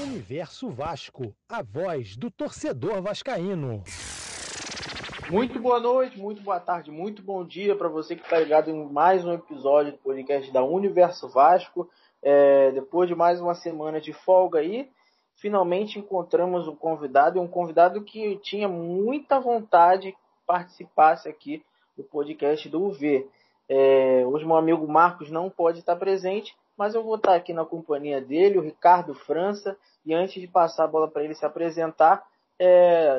Universo Vasco, a voz do torcedor vascaíno. Muito boa noite, muito boa tarde, muito bom dia para você que está ligado em mais um episódio do podcast da Universo Vasco. Depois de mais uma semana de folga aí, finalmente encontramos um convidado que tinha muita vontade que participasse aqui do podcast do UV. Hoje meu amigo Marcos não pode estar presente, mas eu vou estar aqui na companhia dele, o Ricardo França, e antes de passar a bola para ele se apresentar,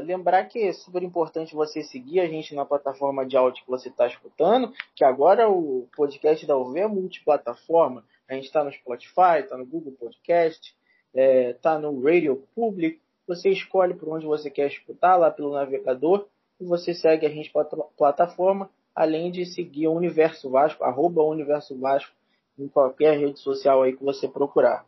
lembrar que é super importante você seguir a gente na plataforma de áudio que você está escutando, que agora o podcast da UV é multiplataforma, a gente está no Spotify, está no Google Podcast, está no Radio Public, você escolhe por onde você quer escutar, lá pelo navegador, e você segue a gente para a plataforma, além de seguir o Universo Vasco, @Universo Vasco, em qualquer rede social aí que você procurar.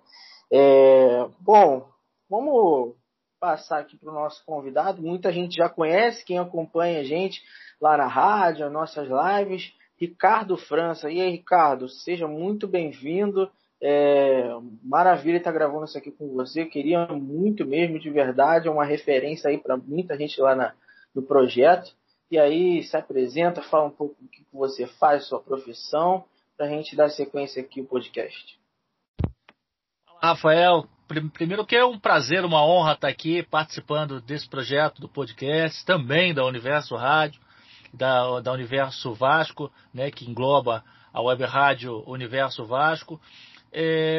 Bom, vamos passar aqui para o nosso convidado. Muita gente já conhece, quem acompanha a gente lá na rádio, as nossas lives, Ricardo França. E aí, Ricardo, seja muito bem-vindo. Maravilha estar gravando isso aqui com você. Queria muito mesmo, de verdade, é uma referência aí para muita gente lá no projeto. E aí, se apresenta, fala um pouco do que você faz, sua profissão, para a gente dar sequência aqui ao podcast. Rafael, primeiro que é um prazer, uma honra estar aqui participando desse projeto do podcast, também da Universo Rádio, da Universo Vasco, né, que engloba a web rádio Universo Vasco.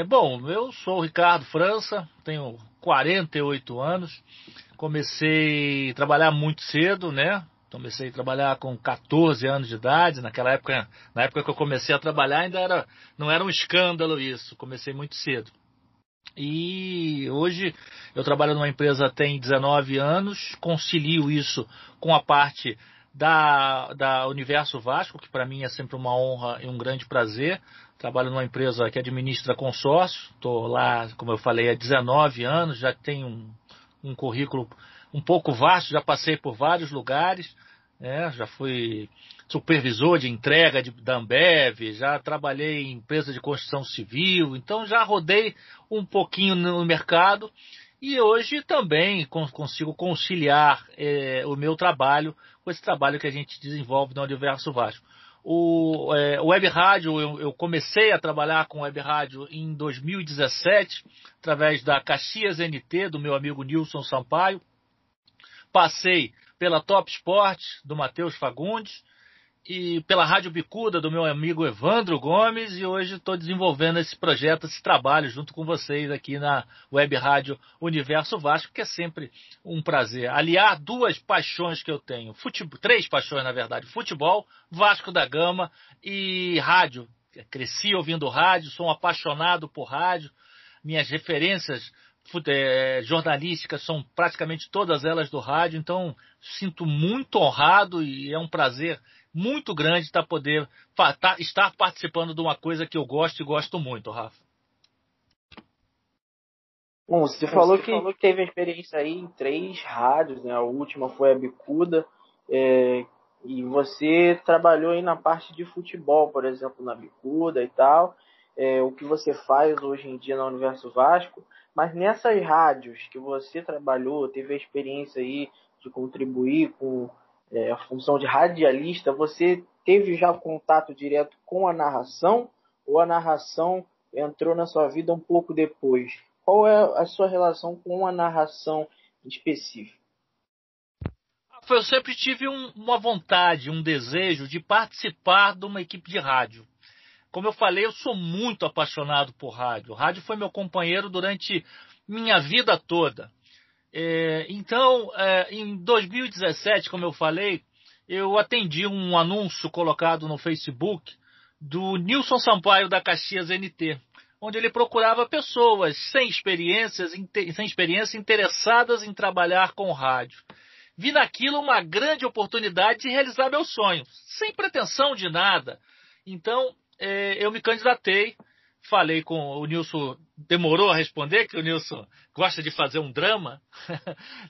Bom, eu sou o Ricardo França, tenho 48 anos, comecei a trabalhar muito cedo, né? Comecei a trabalhar com 14 anos de idade. Na época que eu comecei a trabalhar, não era um escândalo isso. Comecei muito cedo. E hoje eu trabalho numa empresa tem 19 anos. Concilio isso com a parte da Universo Vasco, que para mim é sempre uma honra e um grande prazer. Trabalho numa empresa que administra consórcio. Estou lá, como eu falei, há 19 anos. Já tenho um currículo um pouco vasto, já passei por vários lugares, né? Já fui supervisor de entrega da Ambev, já trabalhei em empresa de construção civil, então já rodei um pouquinho no mercado e hoje também consigo conciliar o meu trabalho com esse trabalho que a gente desenvolve no Universo Vasco. Web rádio, eu comecei a trabalhar com web rádio em 2017, através da Caxias NT, do meu amigo Nilson Sampaio. Passei pela Top Esporte, do Matheus Fagundes, e pela Rádio Bicuda, do meu amigo Evandro Gomes, e hoje estou desenvolvendo esse projeto, esse trabalho, junto com vocês aqui na Web Rádio Universo Vasco, que é sempre um prazer. Aliar duas paixões que eu tenho, três paixões, na verdade, futebol, Vasco da Gama e rádio. Cresci ouvindo rádio, sou um apaixonado por rádio, minhas referências jornalísticas são praticamente todas elas do rádio, então sinto muito honrado e é um prazer muito grande estar participando de uma coisa que eu gosto e gosto muito, Rafa. Bom, você falou que teve uma experiência aí em três rádios, né? A última foi a Bicuda, e você trabalhou aí na parte de futebol, por exemplo, na Bicuda e tal, o que você faz hoje em dia na Universo Vasco. Mas nessas rádios que você trabalhou, teve a experiência aí de contribuir com a função de radialista, você teve já contato direto com a narração ou a narração entrou na sua vida um pouco depois? Qual é a sua relação com a narração específica? Eu sempre tive uma vontade, um desejo de participar de uma equipe de rádio. Como eu falei, eu sou muito apaixonado por rádio. O rádio foi meu companheiro durante minha vida toda. Então, em 2017, como eu falei, eu atendi um anúncio colocado no Facebook do Nilson Sampaio da Caxias NT, onde ele procurava pessoas sem experiência interessadas em trabalhar com rádio. Vi naquilo uma grande oportunidade de realizar meu sonho, sem pretensão de nada. Então, eu me candidatei, falei com o Nilson, demorou a responder, que o Nilson gosta de fazer um drama,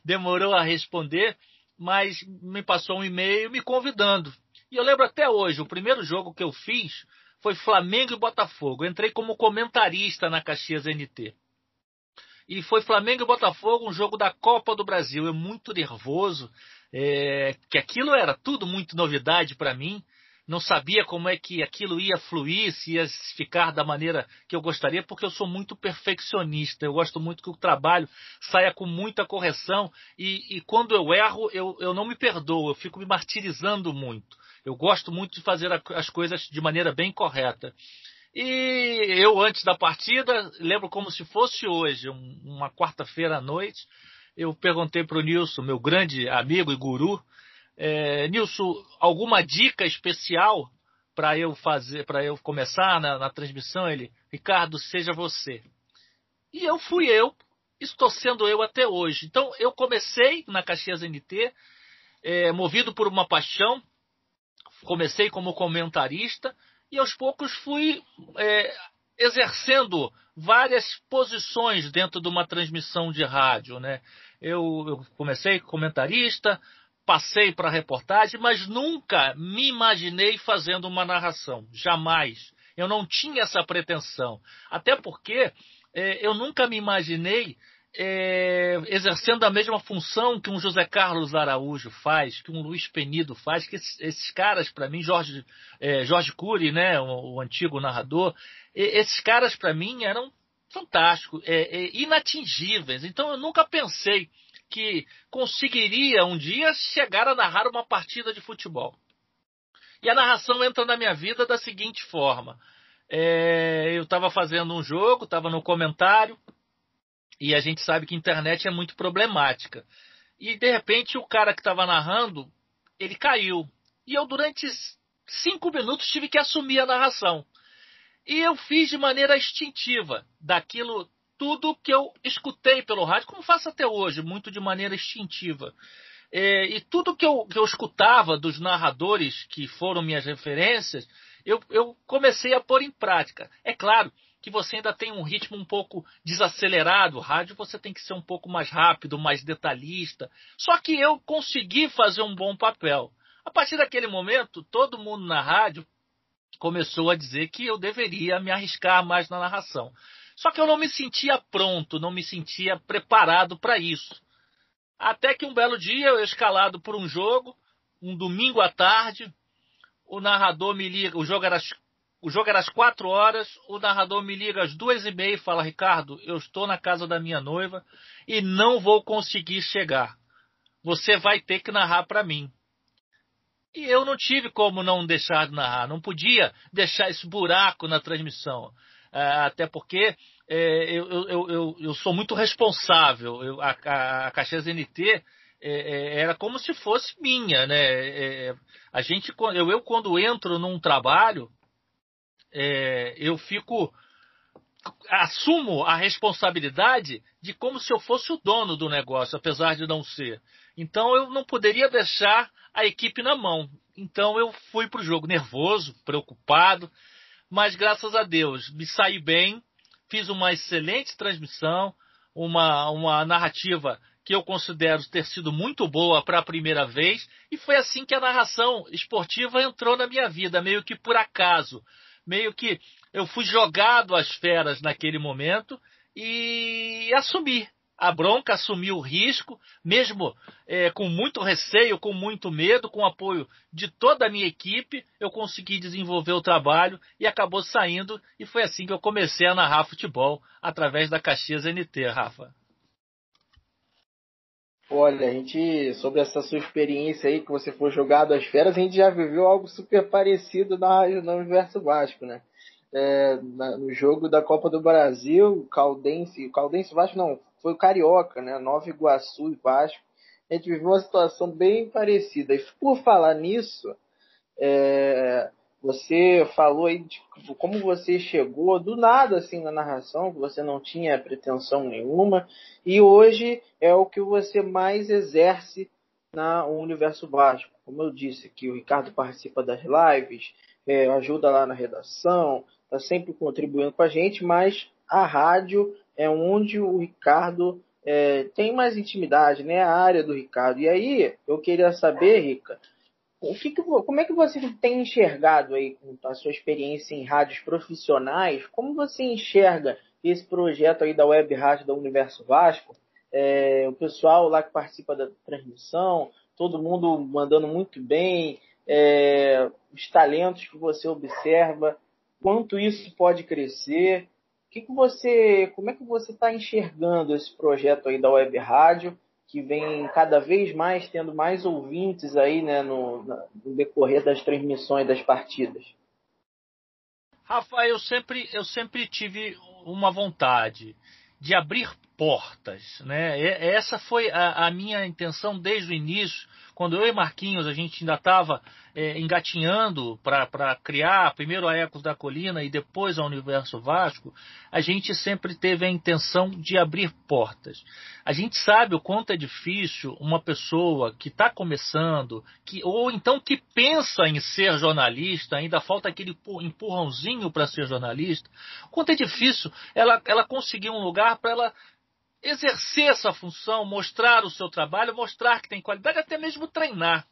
demorou a responder, mas me passou um e-mail me convidando. E eu lembro até hoje, o primeiro jogo que eu fiz foi Flamengo e Botafogo. Eu entrei como comentarista na Caxias NT. E foi Flamengo e Botafogo, um jogo da Copa do Brasil. Eu muito nervoso, que aquilo era tudo muito novidade para mim. Não sabia como é que aquilo ia fluir, se ia ficar da maneira que eu gostaria, porque eu sou muito perfeccionista. Eu gosto muito que o trabalho saia com muita correção. E quando eu erro, eu não me perdoo, eu fico me martirizando muito. Eu gosto muito de fazer as coisas de maneira bem correta. E eu, antes da partida, lembro como se fosse hoje, uma quarta-feira à noite, eu perguntei para o Nilson, meu grande amigo e guru, Nilson, alguma dica especial para eu fazer, para eu começar na transmissão? Ele, Ricardo, seja você. E eu fui eu, estou sendo eu até hoje. Então, eu comecei na Caxias NT, movido por uma paixão, comecei como comentarista e aos poucos fui exercendo várias posições dentro de uma transmissão de rádio, né? Eu comecei comentarista, passei para reportagem, mas nunca me imaginei fazendo uma narração, jamais. Eu não tinha essa pretensão, até porque eu nunca me imaginei exercendo a mesma função que um José Carlos Araújo faz, que um Luiz Penido faz, que esses caras, para mim, Jorge Curi, né, o antigo narrador, esses caras, para mim, eram fantásticos, inatingíveis. Então, eu nunca pensei que conseguiria um dia chegar a narrar uma partida de futebol. E a narração entra na minha vida da seguinte forma. Eu estava fazendo um jogo, estava no comentário, e a gente sabe que a internet é muito problemática. E, de repente, o cara que estava narrando, ele caiu. E eu, durante 5 minutos, tive que assumir a narração. E eu fiz de maneira instintiva daquilo tudo que eu escutei pelo rádio, como faço até hoje, muito de maneira instintiva. E tudo que eu escutava dos narradores que foram minhas referências, eu comecei a pôr em prática. É claro que você ainda tem um ritmo um pouco desacelerado, o rádio você tem que ser um pouco mais rápido, mais detalhista. Só que eu consegui fazer um bom papel. A partir daquele momento, todo mundo na rádio começou a dizer que eu deveria me arriscar mais na narração. Só que eu não me sentia pronto, não me sentia preparado para isso. Até que um belo dia, eu escalado por um jogo, um domingo à tarde, o narrador me liga, o jogo era às 4 horas, o narrador me liga às 2:30 e fala, Ricardo, eu estou na casa da minha noiva e não vou conseguir chegar. Você vai ter que narrar para mim. E eu não tive como não deixar de narrar, não podia deixar esse buraco na transmissão. Até porque eu sou muito responsável. A Caxias NT era como se fosse minha, né? Eu quando entro num trabalho, assumo a responsabilidade de como se eu fosse o dono do negócio, apesar de não ser. Então, eu não poderia deixar a equipe na mão. Então, eu fui para o jogo nervoso, preocupado, mas, graças a Deus, me saí bem, fiz uma excelente transmissão, uma narrativa que eu considero ter sido muito boa para a primeira vez, e foi assim que a narração esportiva entrou na minha vida, meio que por acaso. Meio que eu fui jogado às feras naquele momento e assumi a bronca, assumi o risco, mesmo com muito receio, com muito medo, com o apoio de toda a minha equipe, eu consegui desenvolver o trabalho e acabou saindo. E foi assim que eu comecei a narrar futebol através da Caxias NT, Rafa. Olha, a gente, sobre essa sua experiência aí, que você foi jogado às feras, a gente já viveu algo super parecido no Universo Vasco, né? No jogo da Copa do Brasil, Caldense Vasco não, foi o Carioca, né? Nova Iguaçu e Vasco. A gente viveu uma situação bem parecida. E por falar nisso, você falou aí de como você chegou do nada assim na narração, que você não tinha pretensão nenhuma, e hoje é o que você mais exerce no Universo Vasco. Como eu disse, que o Ricardo participa das lives, ajuda lá na redação, está sempre contribuindo com a gente, mas a rádio é onde o Ricardo tem mais intimidade, né? A área do Ricardo. E aí, eu queria saber, Rica, como é que você tem enxergado aí, com a sua experiência em rádios profissionais, como você enxerga esse projeto aí da Web Rádio da Universo Vasco, o pessoal lá que participa da transmissão, todo mundo mandando muito bem, os talentos que você observa, quanto isso pode crescer, como é que você está enxergando esse projeto aí da Web Rádio, que vem cada vez mais tendo mais ouvintes aí, né, no decorrer das transmissões das partidas? Rafa, eu sempre tive uma vontade de abrir portas, né? Essa foi a minha intenção desde o início. Quando eu e Marquinhos, a gente ainda estava engatinhando para criar primeiro a Ecos da Colina e depois a Universo Vasco, a gente sempre teve a intenção de abrir portas. A gente sabe o quanto é difícil uma pessoa que está começando, ou então que pensa em ser jornalista, ainda falta aquele empurrãozinho para ser jornalista, o quanto é difícil ela conseguir um lugar para ela exercer essa função, mostrar o seu trabalho, mostrar que tem qualidade, até mesmo treinar.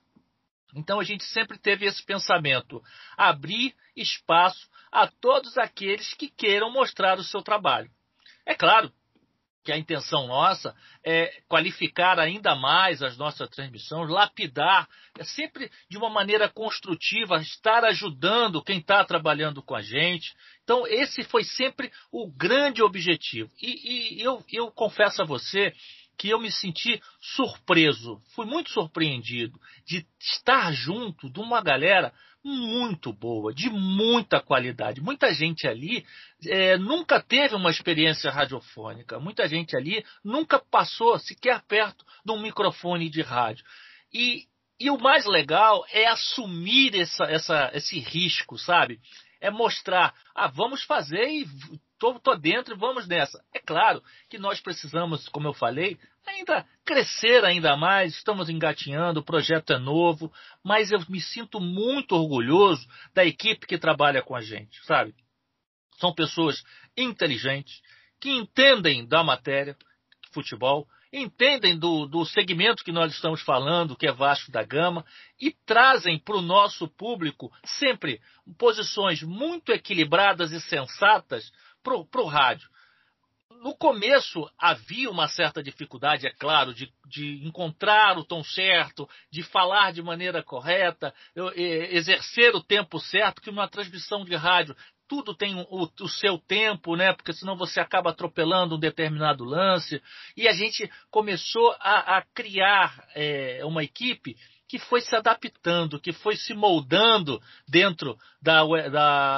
Então a gente sempre teve esse pensamento, abrir espaço a todos aqueles que queiram mostrar o seu trabalho. É claro que a intenção nossa é qualificar ainda mais as nossas transmissões, lapidar, sempre de uma maneira construtiva, estar ajudando quem está trabalhando com a gente. Então, esse foi sempre o grande objetivo. E eu confesso a você que eu me senti surpreso, fui muito surpreendido de estar junto de uma galera muito boa, de muita qualidade. Muita gente ali nunca teve uma experiência radiofônica, muita gente ali nunca passou sequer perto de um microfone de rádio. E o mais legal é assumir esse risco, sabe? É mostrar, vamos fazer e estou dentro e vamos nessa. É claro que nós precisamos, como eu falei, ainda crescer ainda mais, estamos engatinhando, o projeto é novo, mas eu me sinto muito orgulhoso da equipe que trabalha com a gente, sabe? São pessoas inteligentes, que entendem da matéria, futebol, entendem do segmento que nós estamos falando, que é Vasco da Gama, e trazem para o nosso público sempre posições muito equilibradas e sensatas para o rádio. No começo havia uma certa dificuldade, é claro, de encontrar o tom certo, de falar de maneira correta, exercer o tempo certo, que numa transmissão de rádio tudo tem o seu tempo, né? Porque senão você acaba atropelando um determinado lance. E a gente começou a criar uma equipe que foi se adaptando, que foi se moldando dentro da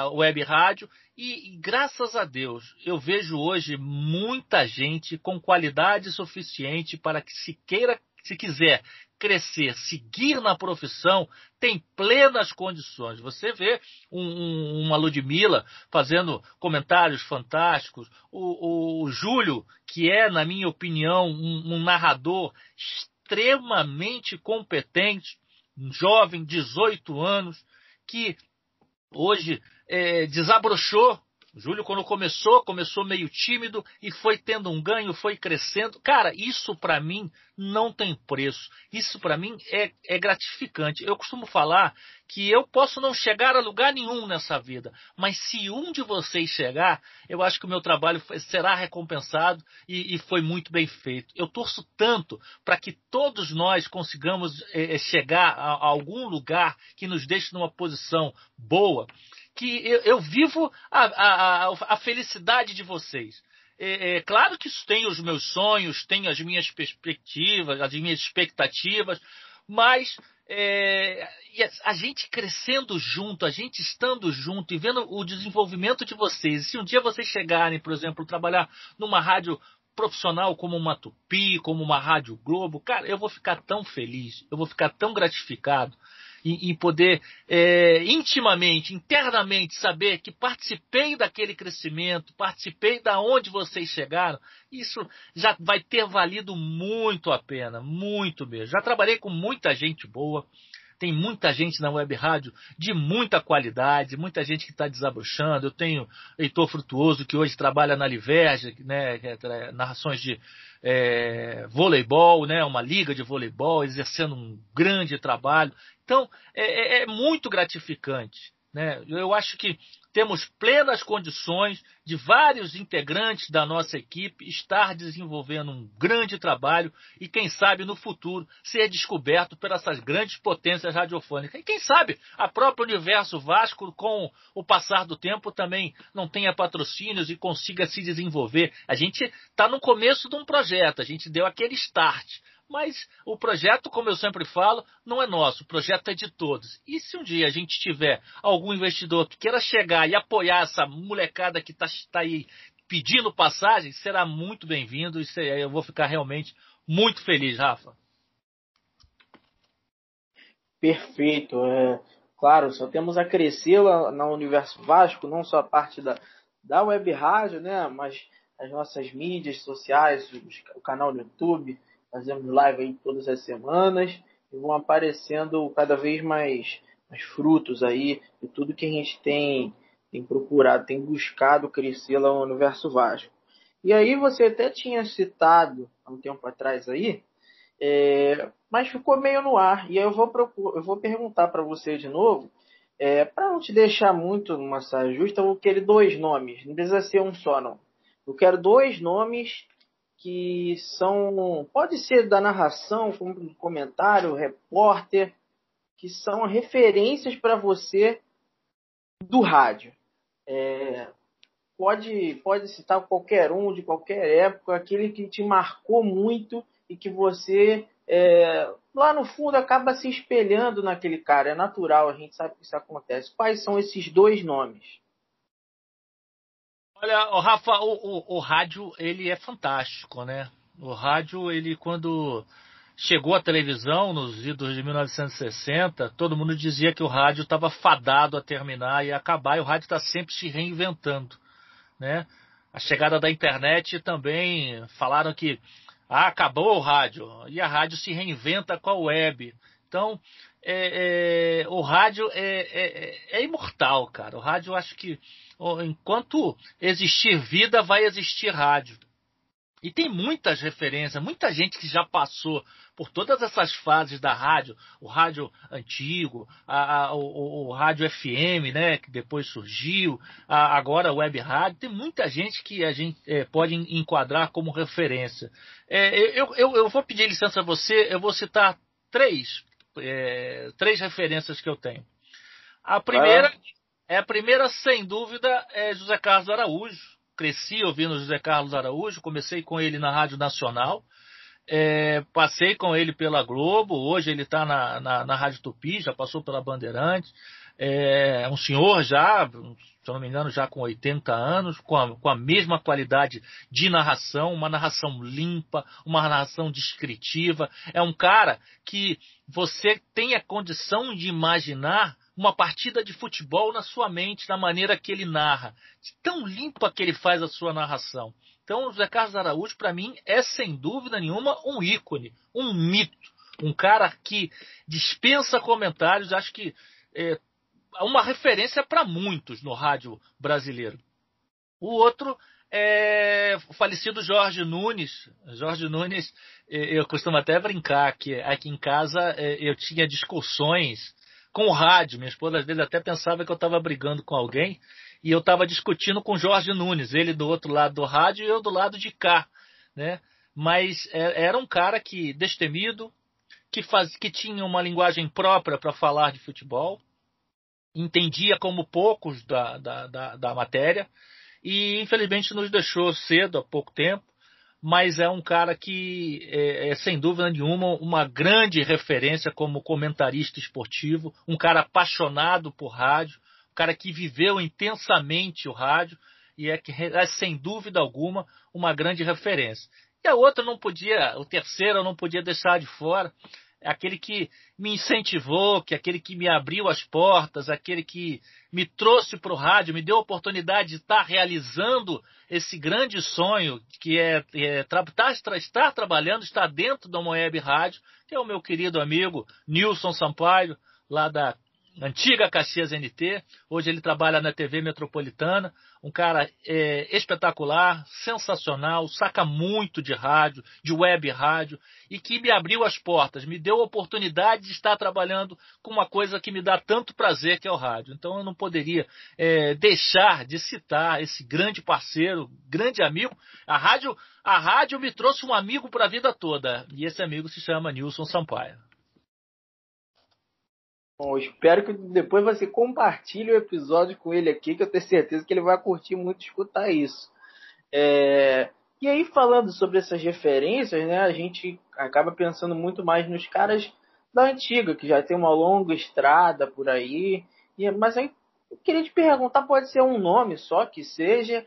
web rádio. E graças a Deus, eu vejo hoje muita gente com qualidade suficiente para que se quiser crescer, seguir na profissão, tem plenas condições. Você vê uma Ludmilla fazendo comentários fantásticos, o Júlio, que é, na minha opinião, um narrador extremamente competente, um jovem, 18 anos, que hoje desabrochou. Júlio, quando começou meio tímido e foi tendo um ganho, foi crescendo. Cara, isso para mim não tem preço. Isso para mim é gratificante. Eu costumo falar que eu posso não chegar a lugar nenhum nessa vida, mas se um de vocês chegar, eu acho que o meu trabalho será recompensado e foi muito bem feito. Eu torço tanto para que todos nós consigamos chegar a algum lugar que nos deixe numa posição boa, que eu vivo a felicidade de vocês. Claro que isso tem os meus sonhos, tem as minhas perspectivas, as minhas expectativas, mas a gente crescendo junto, a gente estando junto e vendo o desenvolvimento de vocês. Se um dia vocês chegarem, por exemplo, trabalhar numa rádio profissional como uma Tupi, como uma Rádio Globo, cara, eu vou ficar tão feliz, eu vou ficar tão gratificado em poder intimamente, internamente saber que participei daquele crescimento, participei da onde vocês chegaram. Isso já vai ter valido muito a pena, muito mesmo. Já trabalhei com muita gente boa, tem muita gente na web rádio de muita qualidade, muita gente que está desabrochando. Eu tenho Heitor Frutuoso, que hoje trabalha na Liverge, né, narrações de voleibol, né, uma liga de voleibol, exercendo um grande trabalho. Então, é muito gratificante. né? Eu acho que temos plenas condições de vários integrantes da nossa equipe estar desenvolvendo um grande trabalho e, quem sabe, no futuro, ser descoberto pelas essas grandes potências radiofônicas. E, quem sabe, a própria Universo Vasco, com o passar do tempo, também não tenha patrocínios e consiga se desenvolver. A gente está no começo de um projeto, a gente deu aquele start. Mas o projeto, como eu sempre falo, não é nosso, o projeto é de todos. E se um dia a gente tiver algum investidor que queira chegar e apoiar essa molecada que está aí pedindo passagem, será muito bem-vindo e eu vou ficar realmente muito feliz, Rafa. Perfeito. Claro, só temos a crescer na Universo Vasco, não só a parte da web rádio, né, mas as nossas mídias sociais, o canal do YouTube. Fazemos live aí todas as semanas e vão aparecendo cada vez mais frutos aí de tudo que a gente tem procurado, tem buscado crescer lá no Universo Vasco. E aí você até tinha citado há um tempo atrás aí, mas ficou meio no ar. E aí eu vou perguntar para você de novo, para não te deixar muito numa saia justa, eu vou querer dois nomes, não precisa ser um só não. Eu quero dois nomes que são, pode ser da narração, como comentário, repórter, que são referências para você do rádio. Pode citar qualquer um, de qualquer época, aquele que te marcou muito e que você, lá no fundo, acaba se espelhando naquele cara. É natural, a gente sabe que isso acontece. Quais são esses dois nomes? Olha, Rafa, o rádio, ele é fantástico, né? O rádio, ele, quando chegou à televisão, nos idos de 1960, todo mundo dizia que o rádio estava fadado a terminar e acabar, e o rádio está sempre se reinventando, né? A chegada da internet também falaram que acabou o rádio, e a rádio se reinventa com a web. Então, o rádio é imortal, cara. O rádio, eu acho que enquanto existir vida, vai existir rádio. E tem muitas referências, muita gente que já passou por todas essas fases da rádio, o rádio antigo, o rádio FM, né, que depois surgiu, agora a web rádio. Tem muita gente que a gente pode enquadrar como referência. Eu vou pedir licença a você, eu vou citar três referências que eu tenho. A primeira... A primeira, sem dúvida, é José Carlos Araújo. Cresci ouvindo José Carlos Araújo, comecei com ele na Rádio Nacional, passei com ele pela Globo, hoje ele está na Rádio Tupi, já passou pela Bandeirantes, é um senhor já, se eu não me engano, já com 80 anos, com a mesma qualidade de narração, uma narração limpa, uma narração descritiva. É um cara que você tem a condição de imaginar uma partida de futebol na sua mente, da maneira que ele narra, de tão limpa que ele faz a sua narração. Então, o José Carlos Araújo, para mim, é sem dúvida nenhuma um ícone, um mito, um cara que dispensa comentários, acho que é uma referência para muitos no rádio brasileiro. O outro é o falecido Jorge Nunes. Jorge Nunes, eu costumo até brincar que aqui em casa eu tinha discussões com o rádio. Minha esposa às vezes até pensava que eu estava brigando com alguém e eu estava discutindo com Jorge Nunes, ele do outro lado do rádio e eu do lado de cá, né? Mas era um cara que destemido, que tinha uma linguagem própria para falar de futebol, entendia como poucos da matéria e infelizmente nos deixou cedo, há pouco tempo. Mas é um cara que é, sem dúvida nenhuma, uma grande referência como comentarista esportivo, um cara apaixonado por rádio, um cara que viveu intensamente o rádio e é sem dúvida alguma, uma grande referência. E a outra não podia, o terceiro eu não podia deixar de fora, aquele que me incentivou, aquele que me abriu as portas, aquele que me trouxe para o rádio, me deu a oportunidade de estar realizando esse grande sonho, que estar trabalhando, estar dentro da web rádio, que é o meu querido amigo Nilson Sampaio, lá da antiga Caxias NT, hoje ele trabalha na TV Metropolitana, um cara espetacular, sensacional, saca muito de rádio, de web rádio, e que me abriu as portas, me deu a oportunidade de estar trabalhando com uma coisa que me dá tanto prazer, que é o rádio. Então eu não poderia deixar de citar esse grande parceiro, grande amigo. A rádio me trouxe um amigo para a vida toda, e esse amigo se chama Nilson Sampaio. Bom, espero que depois você compartilhe o episódio com ele aqui, que eu tenho certeza que ele vai curtir muito escutar isso. E aí, falando sobre essas referências, né, a gente acaba pensando muito mais nos caras da antiga, que já tem uma longa estrada por aí. Mas aí, eu queria te perguntar, pode ser um nome só que seja,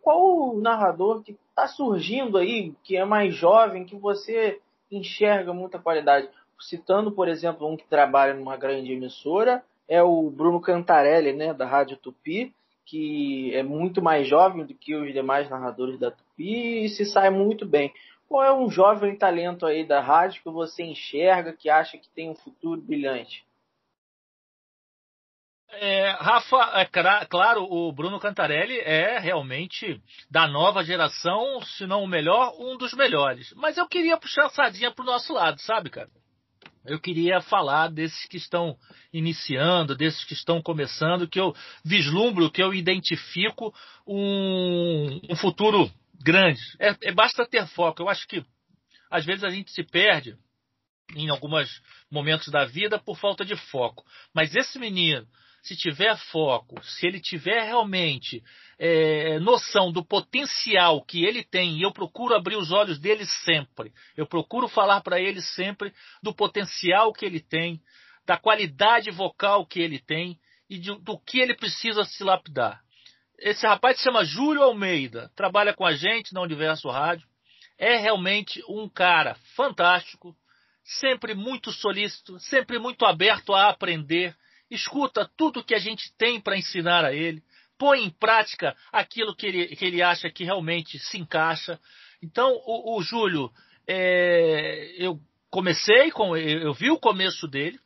qual o narrador que está surgindo aí, que é mais jovem, que você enxerga muita qualidade? Citando, por exemplo, um que trabalha numa grande emissora, é o Bruno Cantarelli, né, da Rádio Tupi, que é muito mais jovem do que os demais narradores da Tupi e se sai muito bem. Qual é um jovem talento aí da rádio que você enxerga, que acha que tem um futuro brilhante? Rafa, claro, o Bruno Cantarelli é realmente da nova geração, se não o melhor, um dos melhores. Mas eu queria puxar a sardinha pro nosso lado, sabe, cara? Eu queria falar desses que estão iniciando, desses que estão começando, que eu vislumbro, que eu identifico um futuro grande. Basta ter foco. Eu acho que, às vezes, a gente se perde em alguns momentos da vida por falta de foco. Mas esse menino, se tiver foco, se ele tiver realmente noção do potencial que ele tem, e eu procuro abrir os olhos dele sempre, eu procuro falar para ele sempre do potencial que ele tem, da qualidade vocal que ele tem e do que ele precisa se lapidar. Esse rapaz se chama Júlio Almeida, trabalha com a gente na Universo Rádio, é realmente um cara fantástico, sempre muito solícito, sempre muito aberto a aprender, escuta tudo que a gente tem para ensinar a ele, põe em prática aquilo que ele acha que realmente se encaixa. Então, o Júlio, eu vi o começo dele,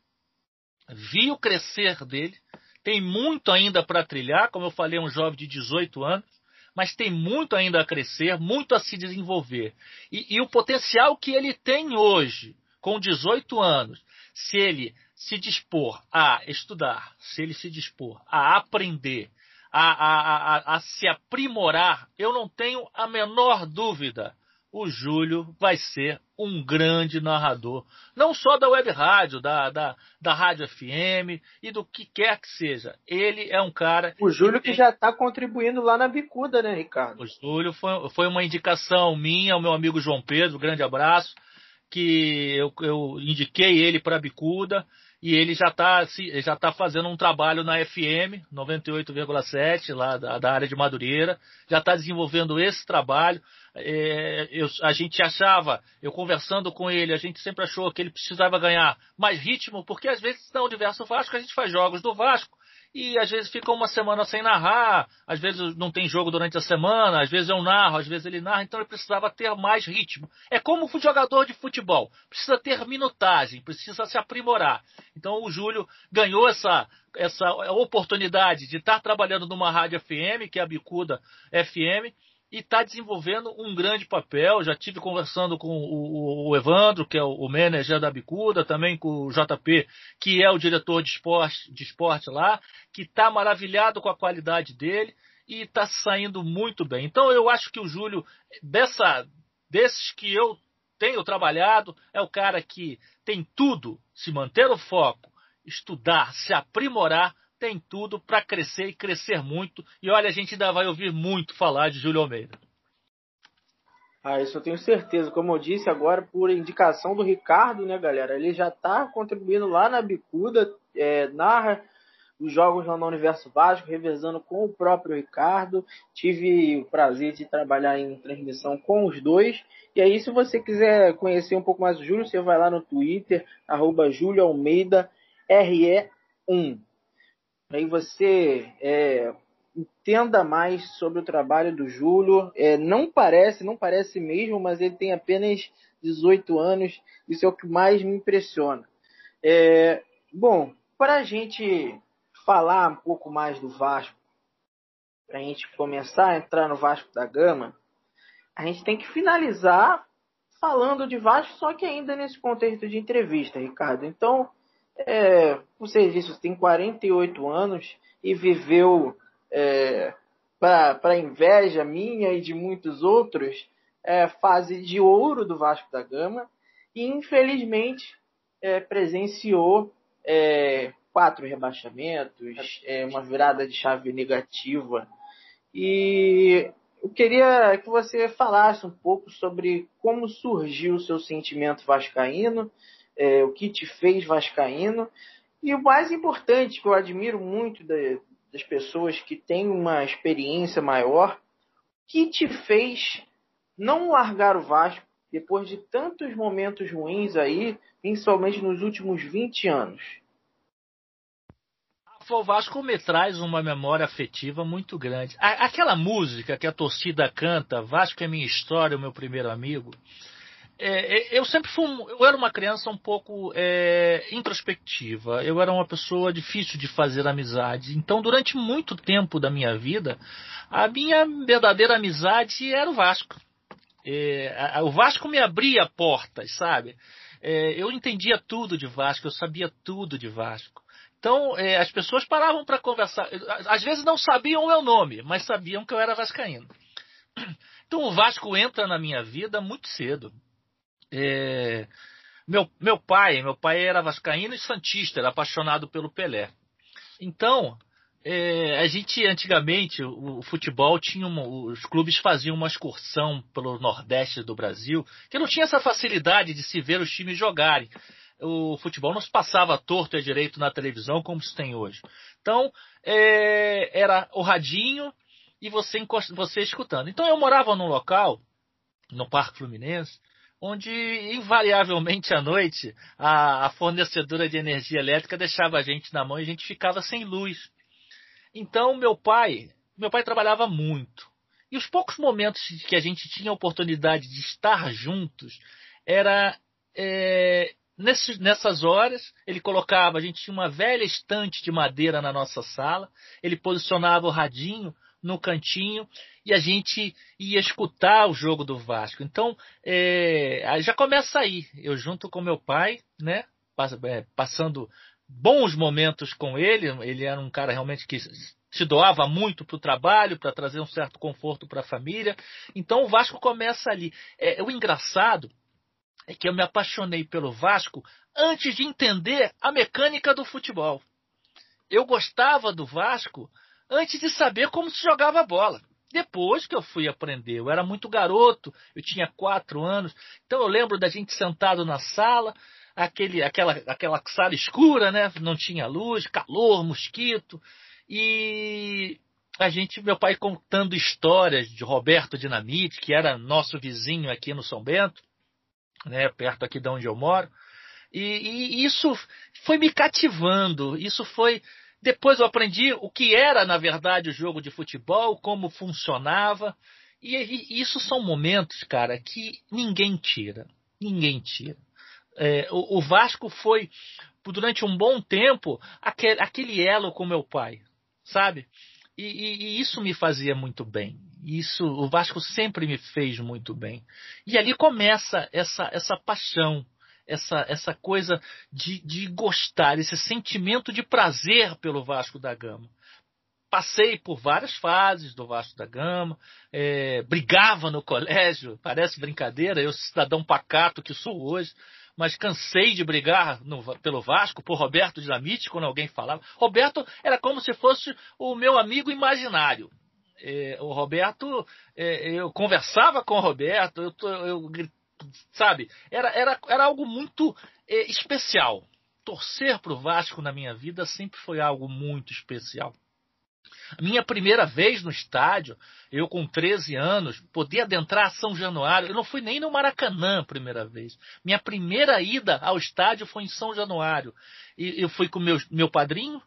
vi o crescer dele, tem muito ainda para trilhar, como eu falei, um jovem de 18 anos, mas tem muito ainda a crescer, muito a se desenvolver. E o potencial que ele tem hoje, com 18 anos, se ele se dispor a estudar, se ele se dispor a aprender, a se aprimorar, eu não tenho a menor dúvida, o Júlio vai ser um grande narrador, não só da web rádio, da rádio FM e do que quer que seja. Ele é um cara... O Júlio que já está contribuindo lá na Bicuda, né, Ricardo? O Júlio foi uma indicação minha, o meu amigo João Pedro, grande abraço, que eu indiquei ele para a Bicuda, e ele já tá fazendo um trabalho na FM 98,7, lá da área de Madureira, já está desenvolvendo esse trabalho. A gente achava, eu conversando com ele, a gente sempre achou que ele precisava ganhar mais ritmo, porque às vezes no Universo Vasco a gente faz jogos do Vasco, e às vezes fica uma semana sem narrar, às vezes não tem jogo durante a semana, às vezes eu narro, às vezes ele narra, então ele precisava ter mais ritmo. É como um jogador de futebol, precisa ter minutagem, precisa se aprimorar. Então o Júlio ganhou essa oportunidade de estar trabalhando numa rádio FM, que é a Bicuda FM, e está desenvolvendo um grande papel. Já tive conversando com o Evandro, que é o manager da Bicuda, também com o JP, que é o diretor de esporte lá, que está maravilhado com a qualidade dele e está saindo muito bem. Então eu acho que o Júlio, desses que eu tenho trabalhado, é o cara que tem tudo, se manter o foco, estudar, se aprimorar, tem tudo para crescer e crescer muito. E olha, a gente ainda vai ouvir muito falar de Júlio Almeida. Isso eu tenho certeza. Como eu disse agora, por indicação do Ricardo, né, galera? Ele já está contribuindo lá na Bicuda, narra os jogos lá no Universo Vasco, revezando com o próprio Ricardo. Tive o prazer de trabalhar em transmissão com os dois. E aí, se você quiser conhecer um pouco mais o Júlio, você vai lá no Twitter, @JúlioAlmeidaRE1. Aí você entenda mais sobre o trabalho do Júlio. Não parece mesmo, mas ele tem apenas 18 anos. Isso é o que mais me impressiona. Bom, para a gente falar um pouco mais do Vasco, para a gente começar a entrar no Vasco da Gama, a gente tem que finalizar falando de Vasco, só que ainda nesse contexto de entrevista, Ricardo. Então, você disse que tem 48 anos e viveu, para inveja minha e de muitos outros, fase de ouro do Vasco da Gama e, infelizmente, presenciou 4 rebaixamentos, uma virada de chave negativa. E eu queria que você falasse um pouco sobre como surgiu o seu sentimento vascaíno, o que te fez vascaíno. E o mais importante, que eu admiro muito das pessoas que têm uma experiência maior, o que te fez não largar o Vasco depois de tantos momentos ruins aí, principalmente nos últimos 20 anos? O Vasco me traz uma memória afetiva muito grande. Aquela música que a torcida canta, Vasco é minha história, o meu primeiro amigo, eu sempre fui... Eu era uma criança um pouco introspectiva. Eu era uma pessoa difícil de fazer amizade. Então, durante muito tempo da minha vida, a minha verdadeira amizade era o Vasco. O Vasco me abria portas, sabe? Eu entendia tudo de Vasco, eu sabia tudo de Vasco. Então, as pessoas paravam para conversar. Às vezes não sabiam o meu nome, mas sabiam que eu era vascaíno. Então, o Vasco entra na minha vida muito cedo. Meu pai era vascaíno e santista, era apaixonado pelo Pelé. Então, a gente, antigamente, o futebol tinha os clubes faziam uma excursão pelo Nordeste do Brasil, que não tinha essa facilidade de se ver os times jogarem. O futebol não se passava torto e direito na televisão como se tem hoje. Então, era o radinho e você escutando. Então, eu morava num local, no Parque Fluminense, onde, invariavelmente, à noite, a fornecedora de energia elétrica deixava a gente na mão e a gente ficava sem luz. Então, meu pai trabalhava muito. E os poucos momentos que a gente tinha a oportunidade de estar juntos era... Nessas horas, ele colocava, a gente tinha uma velha estante de madeira na nossa sala, ele posicionava o radinho no cantinho e a gente ia escutar o jogo do Vasco. Então, já começa aí, eu junto com meu pai, né, passando bons momentos com ele. Ele era um cara realmente que se doava muito para o trabalho, para trazer um certo conforto para a família. Então, o Vasco começa ali. O engraçado é que eu me apaixonei pelo Vasco antes de entender a mecânica do futebol. Eu gostava do Vasco antes de saber como se jogava a bola. Depois que eu fui aprender, eu era muito garoto, eu tinha 4 anos, então eu lembro da gente sentado na sala, aquela sala escura, né? Não tinha luz, calor, mosquito, e... meu pai contando histórias de Roberto Dinamite, que era nosso vizinho aqui no São Bento, né, perto aqui de onde eu moro, e isso foi me cativando. Depois eu aprendi o que era, na verdade, o jogo de futebol, como funcionava, e isso são momentos, cara, que ninguém tira. O Vasco foi, durante um bom tempo, aquele elo com meu pai, sabe? E isso me fazia muito bem. O Vasco sempre me fez muito bem. E ali começa essa paixão, essa coisa de gostar, esse sentimento de prazer pelo Vasco da Gama. Passei por várias fases do Vasco da Gama, brigava no colégio, parece brincadeira, eu cidadão pacato que sou hoje, mas cansei de brigar pelo Vasco, por Roberto Dinamite, quando alguém falava. Roberto era como se fosse o meu amigo imaginário. O Roberto, eu conversava com o Roberto, sabe? Era algo muito especial. Torcer para o Vasco na minha vida sempre foi algo muito especial. A minha primeira vez no estádio, eu com 13 anos, poder adentrar São Januário. Eu não fui nem no Maracanã a primeira vez. Minha primeira ida ao estádio foi em São Januário. E eu fui com meu padrinho.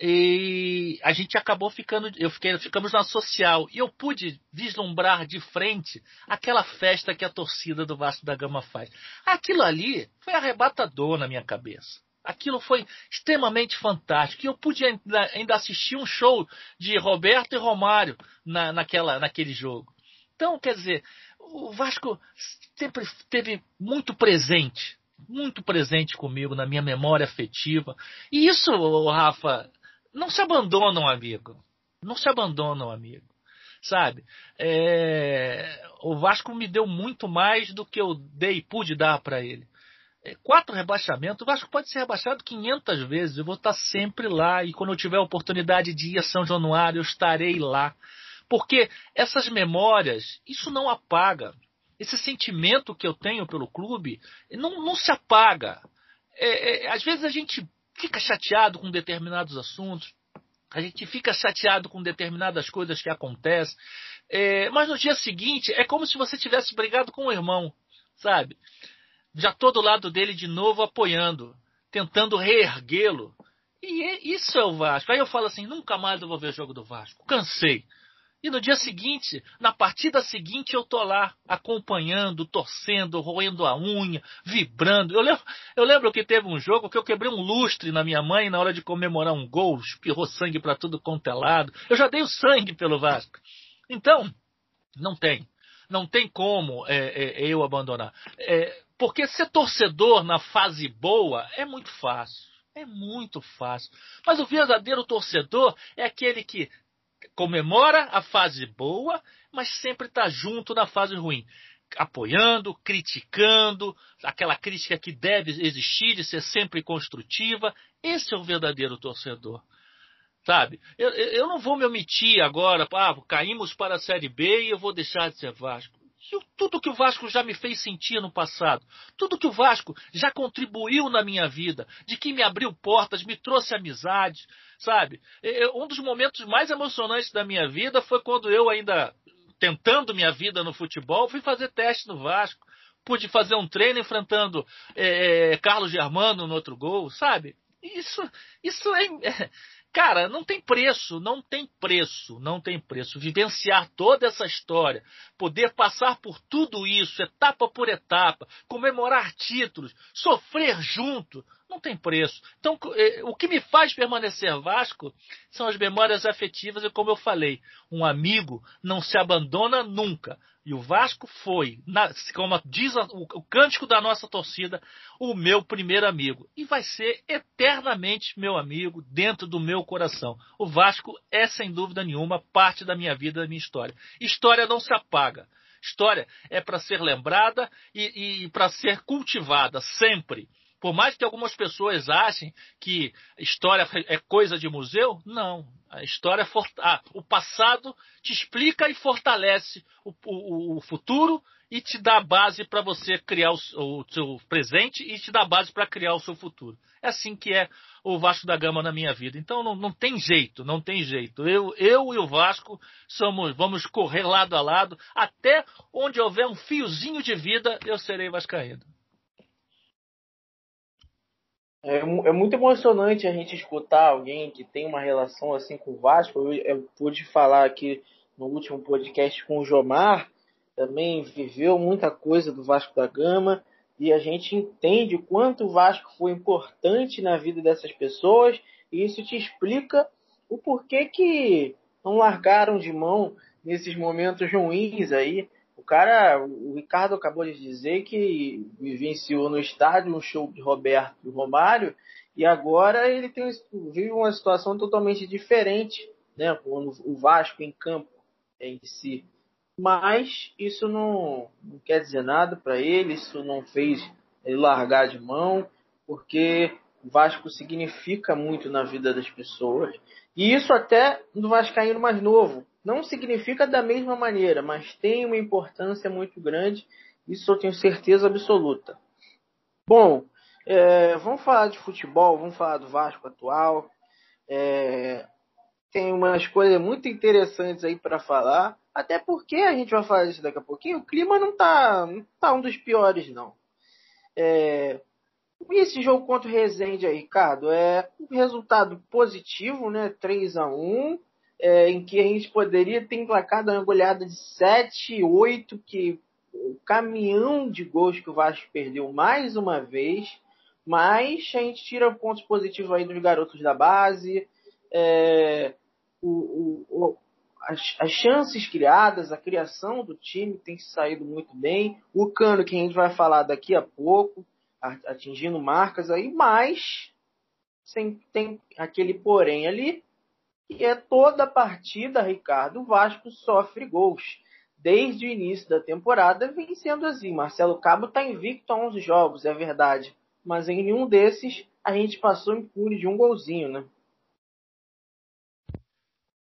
E a gente acabou ficamos na social, e eu pude vislumbrar de frente aquela festa que a torcida do Vasco da Gama faz. Aquilo ali foi arrebatador na minha cabeça. Aquilo foi extremamente fantástico. E eu pude ainda assistir um show de Roberto e Romário naquele jogo. Então, quer dizer, o Vasco sempre esteve muito presente comigo, na minha memória afetiva. E isso, Rafa, não se abandona, um amigo. Não se abandona, um amigo. Sabe? O Vasco me deu muito mais do que eu dei e pude dar para ele. 4 rebaixamentos, o Vasco pode ser rebaixado 500 vezes, eu vou estar sempre lá, e quando eu tiver a oportunidade de ir a São Januário, eu estarei lá, porque essas memórias, isso não apaga, esse sentimento que eu tenho pelo clube, não se apaga. Às vezes a gente fica chateado com determinados assuntos, a gente fica chateado com determinadas coisas que acontecem, mas no dia seguinte é como se você tivesse brigado com o irmão, sabe? Já estou do lado dele de novo, apoiando, tentando reerguê-lo. E isso é o Vasco. Aí eu falo assim, nunca mais eu vou ver jogo do Vasco. Cansei. E no dia seguinte, na partida seguinte, eu estou lá, acompanhando, torcendo, roendo a unha, vibrando. Eu lembro que teve um jogo que eu quebrei um lustre na minha mãe na hora de comemorar um gol, espirrou sangue para tudo quanto é lado. Eu já dei o sangue pelo Vasco. Então, não tem como eu abandonar. Porque ser torcedor na fase boa é muito fácil. É muito fácil. Mas o verdadeiro torcedor é aquele que comemora a fase boa, mas sempre está junto na fase ruim. Apoiando, criticando, aquela crítica que deve existir, de ser sempre construtiva. Esse é o verdadeiro torcedor. Sabe? Eu não vou me omitir agora. Caímos para a Série B e eu vou deixar de ser Vasco. Tudo que o Vasco já me fez sentir no passado, tudo que o Vasco já contribuiu na minha vida, de que me abriu portas, me trouxe amizade, sabe? Um dos momentos mais emocionantes da minha vida foi quando eu, ainda tentando minha vida no futebol, fui fazer teste no Vasco, pude fazer um treino enfrentando Carlos Germano no outro gol, sabe? Isso é... Cara, não tem preço. Vivenciar toda essa história, poder passar por tudo isso, etapa por etapa, comemorar títulos, sofrer junto, não tem preço. Então, o que me faz permanecer Vasco são as memórias afetivas e, como eu falei, um amigo não se abandona nunca. E o Vasco foi, como diz o cântico da nossa torcida, o meu primeiro amigo. E vai ser eternamente meu amigo dentro do meu coração. O Vasco é, sem dúvida nenhuma, parte da minha vida, da minha história. História não se apaga. História é para ser lembrada e para ser cultivada sempre. Por mais que algumas pessoas achem que história é coisa de museu, não. A história, o passado te explica e fortalece o futuro e te dá base para você criar o seu presente e te dá base para criar o seu futuro. É assim que é o Vasco da Gama na minha vida. Então não tem jeito. Eu e o Vasco vamos correr lado a lado. Até onde houver um fiozinho de vida, eu serei vascaíno. É muito emocionante a gente escutar alguém que tem uma relação assim com o Vasco. Eu pude falar aqui no último podcast com o Jomar, também viveu muita coisa do Vasco da Gama, e a gente entende o quanto o Vasco foi importante na vida dessas pessoas, e isso te explica o porquê que não largaram de mão nesses momentos ruins aí. O Ricardo acabou de dizer que vivenciou no estádio um show de Roberto e Romário, e agora ele vive uma situação totalmente diferente, né, com o Vasco em campo em si. Mas isso não quer dizer nada para ele, isso não fez ele largar de mão, porque o Vasco significa muito na vida das pessoas. E isso até do vascaíno mais novo. Não significa da mesma maneira, mas tem uma importância muito grande. Isso eu tenho certeza absoluta. Bom, vamos falar de futebol, vamos falar do Vasco atual. Tem umas coisas muito interessantes aí para falar. Até porque a gente vai falar disso daqui a pouquinho. O clima não tá um dos piores, não. E esse jogo contra o Resende aí, Ricardo, é um resultado positivo, né? 3-1. Em que a gente poderia ter emplacado uma goleada de 7-8, que o caminhão de gols que o Vasco perdeu mais uma vez, Mas a gente tira pontos positivos aí dos garotos da base, as chances criadas, a criação do time tem saído muito bem. O Cano, que a gente vai falar daqui a pouco, atingindo marcas aí, mas tem aquele porém ali, que é toda partida, Ricardo, o Vasco sofre gols. Desde o início da temporada vem sendo assim. Marcelo Cabo está invicto a 11 jogos, é verdade. Mas em nenhum desses a gente passou impune de um golzinho, né?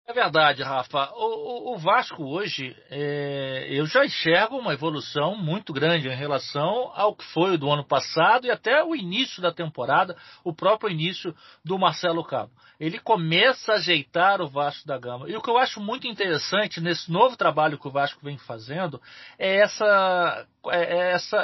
É verdade, Rafa. O Vasco hoje, eu já enxergo uma evolução muito grande em relação ao que foi o do ano passado e até o início da temporada, o próprio início do Marcelo Cabo. Ele começa a ajeitar o Vasco da Gama. E o que eu acho muito interessante nesse novo trabalho que o Vasco vem fazendo é esse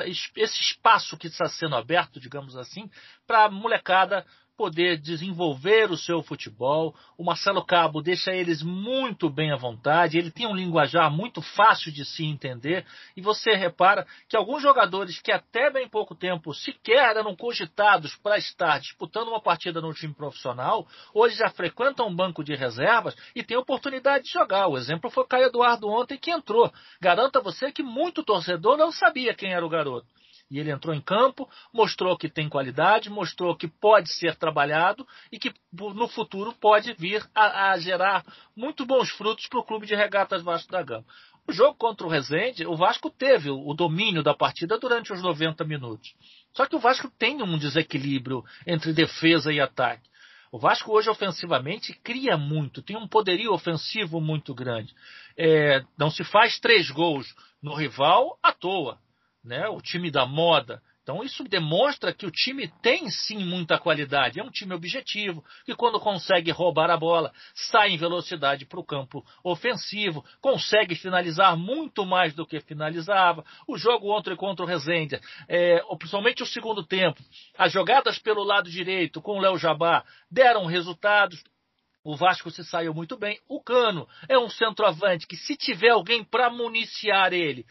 espaço que está sendo aberto, digamos assim, para a molecada poder desenvolver o seu futebol. O Marcelo Cabo deixa eles muito bem à vontade, ele tem um linguajar muito fácil de se entender, e você repara que alguns jogadores que até bem pouco tempo sequer eram cogitados para estar disputando uma partida no time profissional, hoje já frequentam um banco de reservas e têm oportunidade de jogar. O exemplo foi o Caio Eduardo ontem, que entrou. Garanto a você que muito torcedor não sabia quem era o garoto. E ele entrou em campo, mostrou que tem qualidade, mostrou que pode ser trabalhado e que no futuro pode vir a gerar muito bons frutos para o Clube de Regatas Vasco da Gama. O jogo contra o Resende, o Vasco teve o domínio da partida durante os 90 minutos. Só que o Vasco tem um desequilíbrio entre defesa e ataque. O Vasco hoje ofensivamente cria muito, tem um poderio ofensivo muito grande. Não se faz 3 gols no rival à toa. Né, o time da moda. Então isso demonstra que o time tem sim muita qualidade. É um time objetivo, que quando consegue roubar a bola, sai em velocidade para o campo ofensivo, consegue finalizar muito mais do que finalizava. O jogo ontem contra o Resende, principalmente o segundo tempo, as jogadas pelo lado direito com o Léo Jabá deram resultados. O Vasco se saiu muito bem. O Cano é um centroavante que, se tiver alguém para municiar ele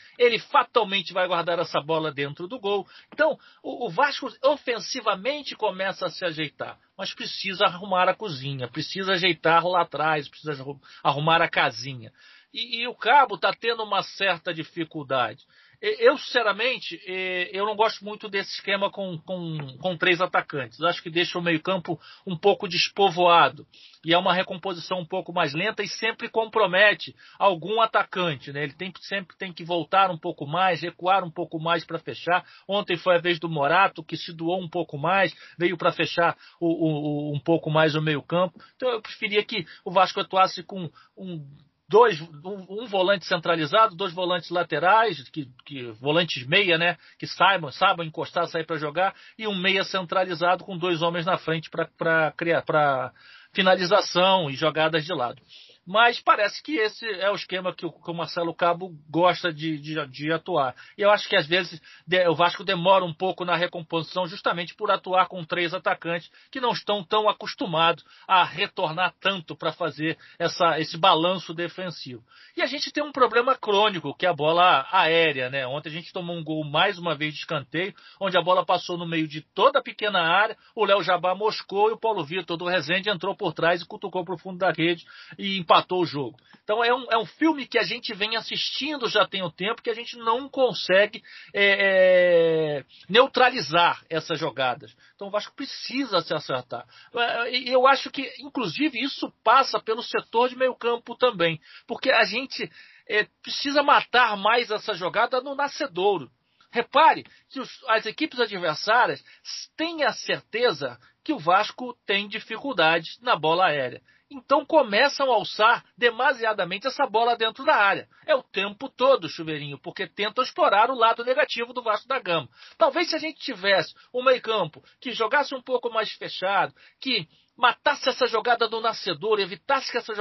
fatalmente vai guardar essa bola dentro do gol. Então, o Vasco ofensivamente começa a se ajeitar, mas precisa arrumar a cozinha, precisa ajeitar lá atrás, precisa arrumar a casinha. E o Cabo está tendo uma certa dificuldade. Eu, sinceramente, eu não gosto muito desse esquema com 3 atacantes. Acho que deixa o meio-campo um pouco despovoado. E é uma recomposição um pouco mais lenta e sempre compromete algum atacante, né? Ele sempre tem que voltar um pouco mais, recuar um pouco mais para fechar. Ontem foi a vez do Morato, que se doou um pouco mais, veio para fechar um pouco mais o meio-campo. Então eu preferia que o Vasco atuasse com um volante centralizado, 2 volantes laterais, volantes meia, né, que saibam encostar, sair para jogar, e um meia centralizado com 2 homens na frente para finalização e jogadas de lado. Mas parece que esse é o esquema que o Marcelo Cabo gosta de atuar. E eu acho que às vezes o Vasco demora um pouco na recomposição justamente por atuar com 3 atacantes que não estão tão acostumados a retornar tanto para fazer esse balanço defensivo. E a gente tem um problema crônico, que é a bola aérea, né? Ontem a gente tomou um gol mais uma vez de escanteio, onde a bola passou no meio de toda a pequena área, o Léo Jabá moscou e o Paulo Vitor do Resende entrou por trás e cutucou para o fundo da rede e empatou o jogo. Então é um filme que a gente vem assistindo já tem um tempo, que a gente não consegue neutralizar essas jogadas. Então o Vasco precisa se acertar. E eu acho que, inclusive, isso passa pelo setor de meio campo também, porque a gente precisa matar mais essa jogada no nascedouro. Repare que as equipes adversárias têm a certeza que o Vasco tem dificuldades na bola aérea. Então começam a alçar demasiadamente essa bola dentro da área. É o tempo todo, chuveirinho, porque tentam explorar o lado negativo do Vasco da Gama. Talvez se a gente tivesse um meio-campo que jogasse um pouco mais fechado, que matasse essa jogada do nascedor, evitasse que essas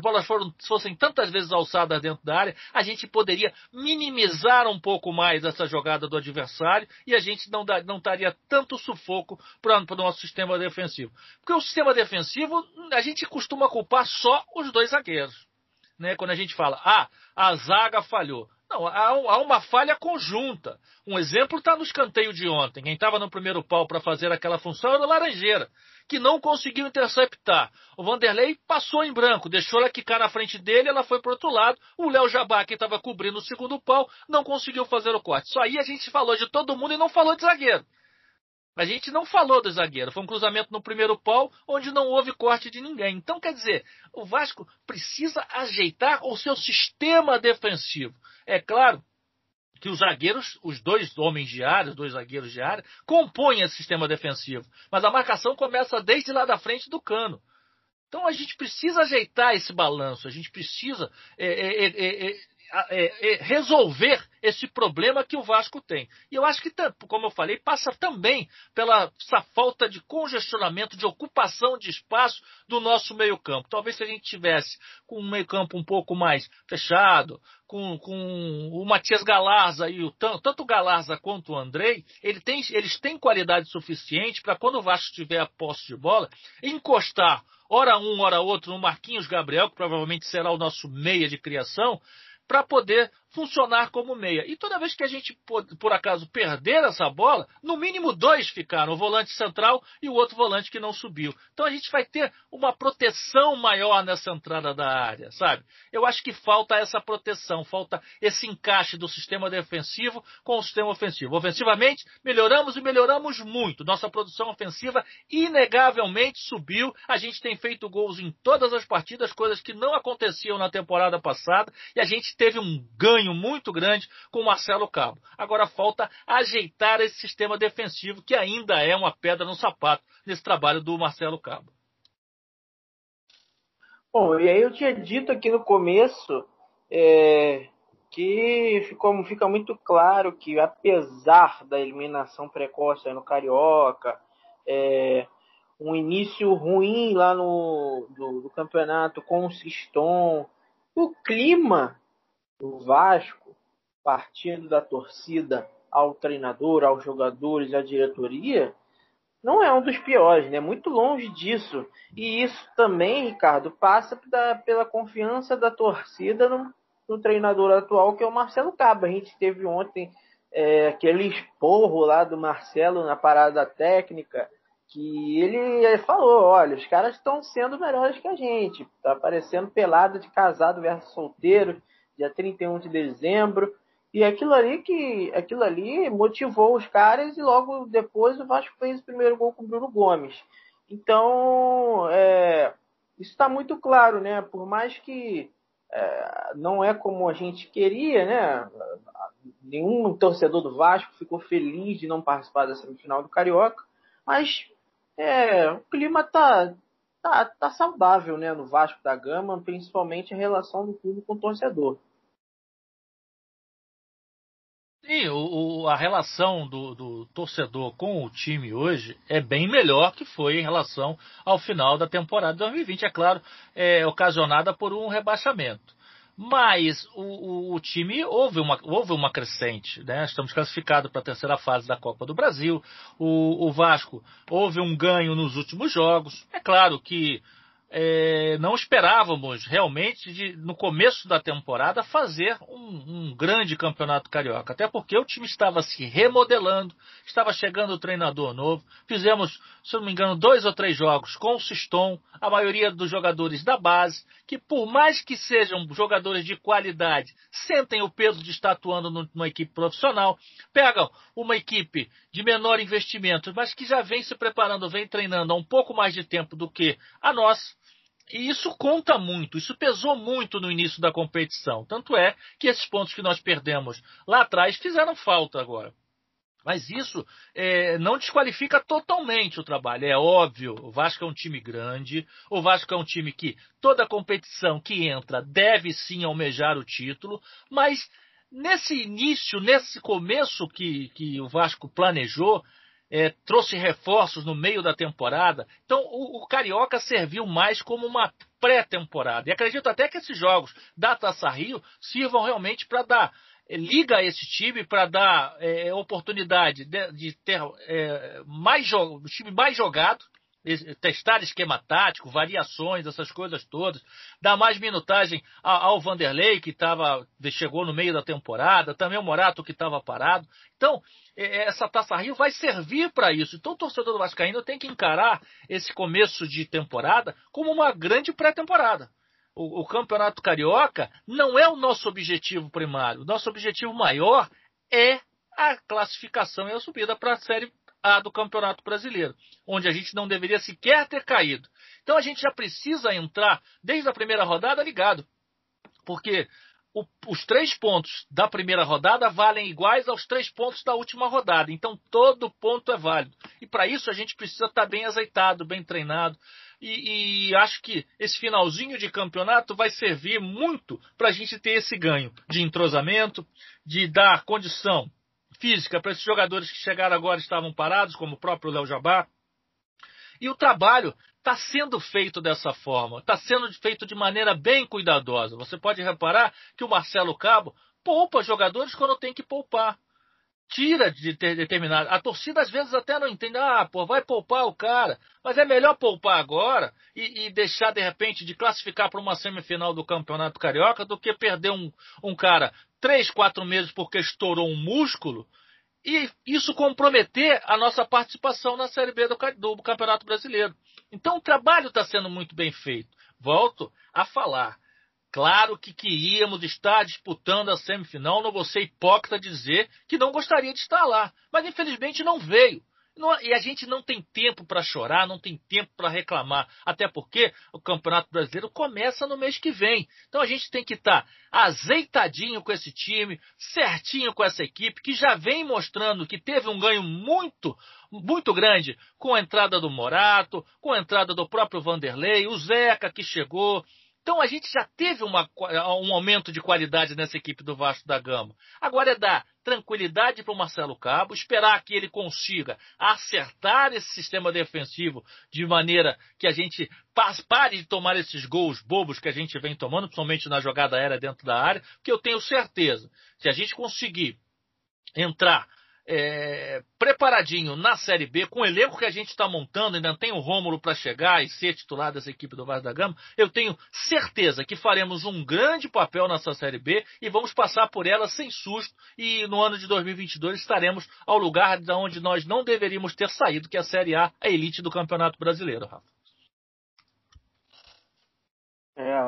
bolas fossem tantas vezes alçadas dentro da área, a gente poderia minimizar um pouco mais essa jogada do adversário e a gente não estaria tanto sufoco para o nosso sistema defensivo. Porque o sistema defensivo, a gente costuma culpar só os 2 zagueiros. Né? Quando a gente fala, a zaga falhou. Não, há uma falha conjunta. Um exemplo está no escanteio de ontem. Quem estava no primeiro pau para fazer aquela função era o Laranjeira, que não conseguiu interceptar. O Vanderlei passou em branco, deixou ela quicar na frente dele, ela foi para o outro lado. O Léo Jabá, que estava cobrindo o segundo pau, não conseguiu fazer o corte. Só aí a gente falou de todo mundo e não falou de zagueiro. A gente não falou do zagueiro. Foi um cruzamento no primeiro pau, onde não houve corte de ninguém. Então, quer dizer, o Vasco precisa ajeitar o seu sistema defensivo. É claro que os zagueiros, os dois homens de área, os dois zagueiros de área, compõem esse sistema defensivo. Mas a marcação começa desde lá da frente do Cano. Então, a gente precisa ajeitar esse balanço. A gente precisa resolver esse problema que o Vasco tem. E eu acho que, como eu falei, passa também pela essa falta de congestionamento, de ocupação de espaço do nosso meio-campo. Talvez se a gente tivesse com um meio-campo um pouco mais fechado, com o Matias Galarza e tanto o Galarza quanto o Andrei, eles têm qualidade suficiente para quando o Vasco tiver a posse de bola, encostar hora um, hora outro no Marquinhos Gabriel, que provavelmente será o nosso meia de criação, para poder funcionar como meia. E toda vez que a gente, por acaso, perder essa bola, no mínimo dois ficaram, o volante central e o outro volante que não subiu. Então a gente vai ter uma proteção maior nessa entrada da área, sabe? Eu acho que falta essa proteção, falta esse encaixe do sistema defensivo com o sistema ofensivo. Ofensivamente, melhoramos e melhoramos muito. Nossa produção ofensiva, inegavelmente, subiu. A gente tem feito gols em todas as partidas, coisas que não aconteciam na temporada passada, e a gente teve um ganho muito grande com o Marcelo Cabo. Agora falta ajeitar esse sistema defensivo, que ainda é uma pedra no sapato nesse trabalho do Marcelo Cabo. Bom, e aí eu tinha dito aqui no começo que fica muito claro que, apesar da eliminação precoce no Carioca, um início ruim lá do campeonato com o Siston, o clima do Vasco, partindo da torcida ao treinador, aos jogadores, à diretoria, não é um dos piores, né? Muito longe disso. E isso também, Ricardo, passa pela confiança da torcida no treinador atual, que é o Marcelo Cabo. A gente teve ontem aquele esporro lá do Marcelo na parada técnica, que ele falou, olha, os caras estão sendo melhores que a gente, tá aparecendo pelado de casado versus solteiro, dia 31 de dezembro, e aquilo ali motivou os caras, e logo depois o Vasco fez o primeiro gol com o Bruno Gomes. Então, isso está muito claro, né? Por mais que não é como a gente queria, né? Nenhum torcedor do Vasco ficou feliz de não participar da semifinal do Carioca, mas o clima tá saudável, né, no Vasco da Gama, principalmente a relação do clube com o torcedor. Sim, a relação do torcedor com o time hoje é bem melhor que foi em relação ao final da temporada de 2020, é claro, ocasionada por um rebaixamento. Mas o time houve uma crescente, né? Estamos classificados para a terceira fase da Copa do Brasil. O Vasco houve um ganho nos últimos jogos. É claro que não esperávamos realmente no começo da temporada fazer um grande campeonato carioca, até porque o time estava se remodelando, estava chegando o treinador novo, fizemos, se não me engano, 2 ou 3 jogos com o Siston, a maioria dos jogadores da base, que por mais que sejam jogadores de qualidade, sentem o peso de estar atuando numa equipe profissional, pegam uma equipe de menor investimento, mas que já vem se preparando, vem treinando há um pouco mais de tempo do que a nossa. E isso conta muito, isso pesou muito no início da competição. Tanto é que esses pontos que nós perdemos lá atrás fizeram falta agora. Mas isso não desqualifica totalmente o trabalho. É óbvio, o Vasco é um time grande, o Vasco é um time que toda competição que entra deve sim almejar o título, mas nesse começo que o Vasco planejou, trouxe reforços no meio da temporada, então o Carioca serviu mais como uma pré-temporada, e acredito até que esses jogos da Taça Rio sirvam realmente para dar liga a esse time, para dar oportunidade de ter mais o time mais jogado, testar esquema tático, variações, essas coisas todas, dar mais minutagem ao Vanderlei, que chegou no meio da temporada, também o Morato, que estava parado. Então, essa Taça Rio vai servir para isso. Então, o torcedor do vascaíno tem que encarar esse começo de temporada como uma grande pré-temporada. O Campeonato Carioca não é o nosso objetivo primário. O nosso objetivo maior é a classificação e a subida para a Série A do Campeonato Brasileiro, onde a gente não deveria sequer ter caído. Então a gente já precisa entrar, desde a primeira rodada, ligado. Porque os 3 pontos da primeira rodada valem iguais aos 3 pontos da última rodada. Então todo ponto é válido. E para isso a gente precisa estar bem azeitado, bem treinado. E acho que esse finalzinho de campeonato vai servir muito para a gente ter esse ganho de entrosamento, de dar condição física para esses jogadores que chegaram agora, estavam parados, como o próprio Léo Jabá. E o trabalho está sendo feito dessa forma, está sendo feito de maneira bem cuidadosa. Você pode reparar que o Marcelo Cabo poupa jogadores quando tem que poupar. Tira de determinado. A torcida às vezes até não entende. Vai poupar o cara. Mas é melhor poupar agora e deixar, de repente, de classificar para uma semifinal do Campeonato Carioca do que perder um cara 3, 4 meses porque estourou um músculo e isso comprometer a nossa participação na Série B do Campeonato Brasileiro. Então o trabalho está sendo muito bem feito. Volto a falar. Claro que queríamos estar disputando a semifinal, não vou ser hipócrita dizer que não gostaria de estar lá. Mas infelizmente não veio. E a gente não tem tempo para chorar, não tem tempo para reclamar. Até porque o Campeonato Brasileiro começa no mês que vem. Então a gente tem que estar azeitadinho com esse time, certinho com essa equipe, que já vem mostrando que teve um ganho muito, muito grande com a entrada do Morato, com a entrada do próprio Vanderlei, o Zeca que chegou. Então a gente já teve um aumento de qualidade nessa equipe do Vasco da Gama. Agora é dar tranquilidade para o Marcelo Cabo, esperar que ele consiga acertar esse sistema defensivo de maneira que a gente pare de tomar esses gols bobos que a gente vem tomando, principalmente na jogada aérea dentro da área, porque eu tenho certeza, se a gente conseguir entrar preparadinho na Série B, com o elenco que a gente está montando, ainda tem o Rômulo para chegar e ser titular dessa equipe do Vasco da Gama, eu tenho certeza que faremos um grande papel nessa Série B e vamos passar por ela sem susto e no ano de 2022 estaremos ao lugar de onde nós não deveríamos ter saído, que é a Série A, a elite do Campeonato Brasileiro, Rafa.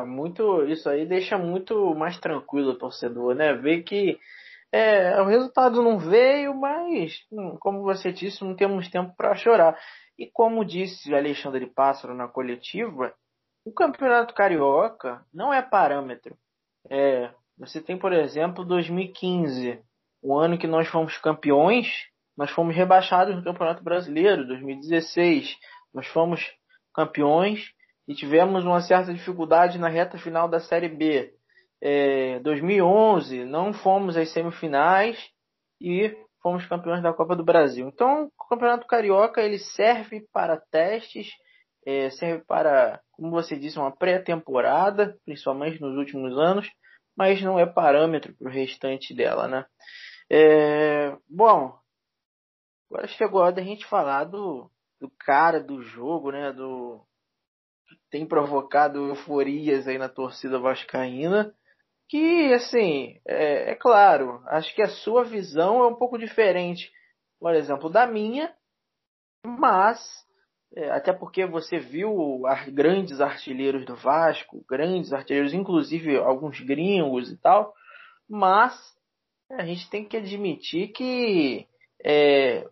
Muito isso aí deixa muito mais tranquilo o torcedor, né? Ver que o resultado não veio, mas, como você disse, não temos tempo para chorar. E como disse o Alexandre Pássaro na coletiva, o Campeonato Carioca não é parâmetro. Você tem, por exemplo, 2015, o ano que nós fomos campeões, nós fomos rebaixados no Campeonato Brasileiro. 2016, nós fomos campeões e tivemos uma certa dificuldade na reta final da Série B. 2011 não fomos às semifinais e fomos campeões da Copa do Brasil. Então o Campeonato Carioca ele serve para testes, serve para, como você disse, uma pré-temporada, principalmente nos últimos anos, mas não é parâmetro para o restante dela, né? Bom, agora chegou a hora da gente falar do cara do jogo, né? Do que tem provocado euforias aí na torcida vascaína. Que, assim, é claro, acho que a sua visão é um pouco diferente, por exemplo, da minha, mas, até porque você viu grandes artilheiros do Vasco, grandes artilheiros, inclusive alguns gringos e tal, mas a gente tem que admitir que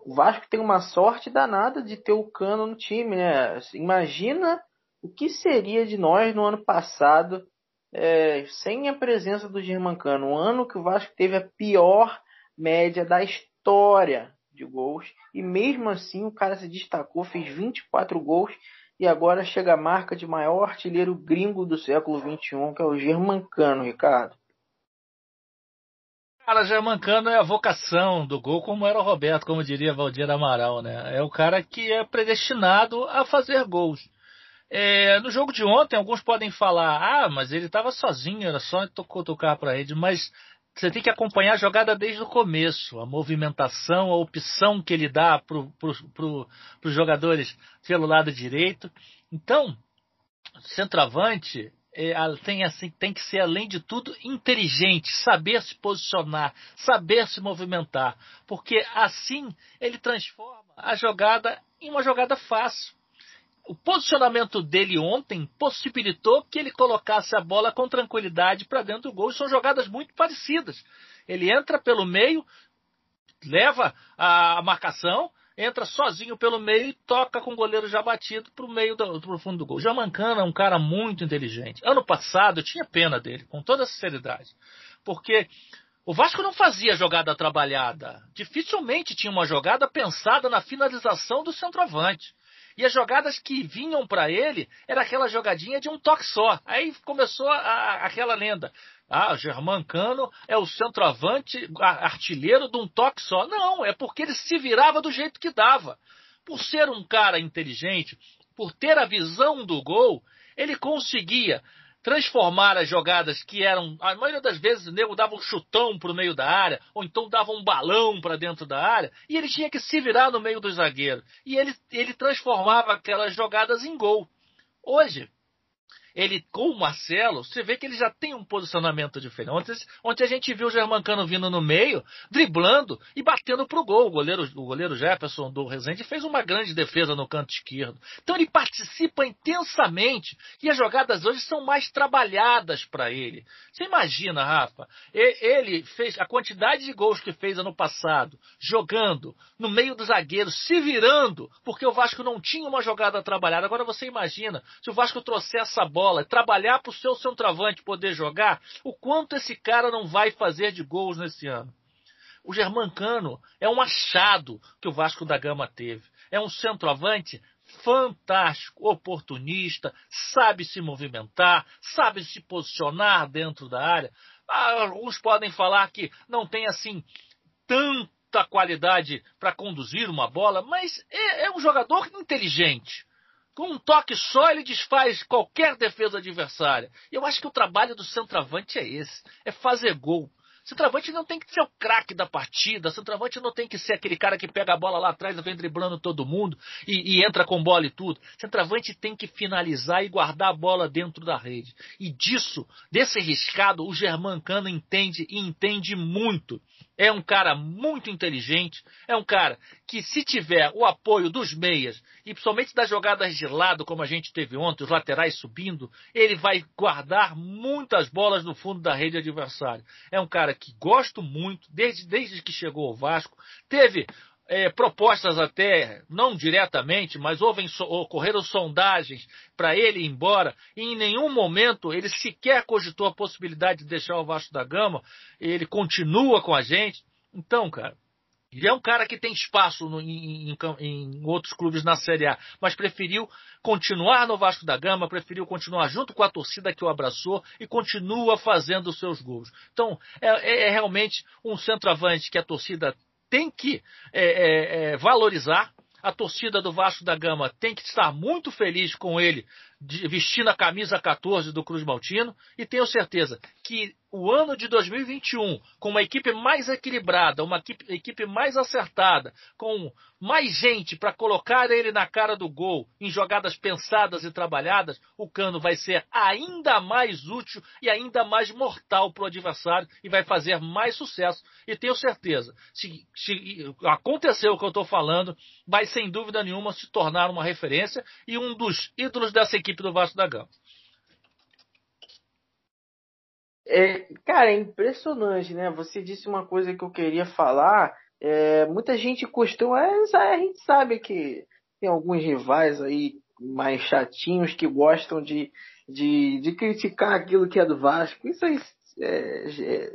o Vasco tem uma sorte danada de ter o Cano no time, né? Imagina o que seria de nós no ano passado, sem a presença do Germán Cano, um ano que o Vasco teve a pior média da história de gols, e mesmo assim o cara se destacou, fez 24 gols, e agora chega a marca de maior artilheiro gringo do século XXI, que é o Germán Cano, Ricardo. Cara, Germán Cano é a vocação do gol, como era o Roberto, como diria Valdir Amaral, né? É o cara que é predestinado a fazer gols. No jogo de ontem, alguns podem falar, mas ele estava sozinho, era só tocar para ele, mas você tem que acompanhar a jogada desde o começo, a movimentação, a opção que ele dá para os jogadores pelo lado direito. Então, centroavante tem que ser, além de tudo, inteligente, saber se posicionar, saber se movimentar, porque assim ele transforma a jogada em uma jogada fácil. O posicionamento dele ontem possibilitou que ele colocasse a bola com tranquilidade para dentro do gol. São jogadas muito parecidas. Ele entra pelo meio, leva a marcação, entra sozinho pelo meio e toca com o goleiro já batido pro fundo do gol. Germán Cano é um cara muito inteligente. Ano passado eu tinha pena dele, com toda a sinceridade, porque o Vasco não fazia jogada trabalhada. Dificilmente tinha uma jogada pensada na finalização do centroavante. E as jogadas que vinham para ele era aquela jogadinha de um toque só. Aí começou aquela lenda. Ah, o Germán Cano é o centroavante artilheiro de um toque só. Não, é porque ele se virava do jeito que dava. Por ser um cara inteligente, por ter a visão do gol, ele conseguia transformar as jogadas que eram... A maioria das vezes o nego dava um chutão para o meio da área, ou então dava um balão para dentro da área, e ele tinha que se virar no meio do zagueiro. E ele transformava aquelas jogadas em gol. Hoje, ele com o Marcelo, você vê que ele já tem um posicionamento diferente. Ontem a gente viu o Germán Cano vindo no meio, driblando e batendo para o gol. O goleiro Jefferson do Resende fez uma grande defesa no canto esquerdo. Então ele participa intensamente e as jogadas hoje são mais trabalhadas para ele. Você imagina, Rafa, ele fez a quantidade de gols que fez ano passado, jogando no meio do zagueiro, se virando, porque o Vasco não tinha uma jogada trabalhada. Agora você imagina, se o Vasco trouxer essa bola, trabalhar para o seu centroavante poder jogar, o quanto esse cara não vai fazer de gols nesse ano. O Germán Cano é um achado que o Vasco da Gama teve. É um centroavante fantástico, oportunista, sabe se movimentar, sabe se posicionar dentro da área. Alguns podem falar que não tem assim tanta qualidade para conduzir uma bola, mas é um jogador inteligente. Com um toque só, ele desfaz qualquer defesa adversária. Eu acho que o trabalho do centroavante é esse, é fazer gol. O centroavante não tem que ser o craque da partida, o centroavante não tem que ser aquele cara que pega a bola lá atrás e vem driblando todo mundo e entra com bola e tudo. O centroavante tem que finalizar e guardar a bola dentro da rede. E desse riscado, o Germán Cano entende e entende muito. É um cara muito inteligente, é um cara que, se tiver o apoio dos meias, e principalmente das jogadas de lado, como a gente teve ontem, os laterais subindo, ele vai guardar muitas bolas no fundo da rede adversária. É um cara que gosto muito, desde que chegou ao Vasco, teve propostas até, não diretamente, mas ocorreram sondagens para ele ir embora, e em nenhum momento ele sequer cogitou a possibilidade de deixar o Vasco da Gama. Ele continua com a gente. Então, cara, ele é um cara que tem espaço em outros clubes na Série A, mas preferiu continuar no Vasco da Gama, preferiu continuar junto com a torcida que o abraçou e continua fazendo os seus gols. Então, é realmente um centroavante que a torcida tem que valorizar. A torcida do Vasco da Gama tem que estar muito feliz com ele, vestindo a camisa 14 do Cruz Maltino, e tenho certeza que o ano de 2021, com uma equipe mais equilibrada, uma equipe mais acertada, com mais gente para colocar ele na cara do gol, em jogadas pensadas e trabalhadas, o Cano vai ser ainda mais útil e ainda mais mortal para o adversário e vai fazer mais sucesso. E tenho certeza, se acontecer o que eu estou falando, vai sem dúvida nenhuma se tornar uma referência e um dos ídolos dessa equipe do Vasco da Gama. Cara, é impressionante, né? Você disse uma coisa que eu queria falar. Muita gente costuma... a gente sabe que tem alguns rivais aí mais chatinhos que gostam de criticar aquilo que é do Vasco. Isso aí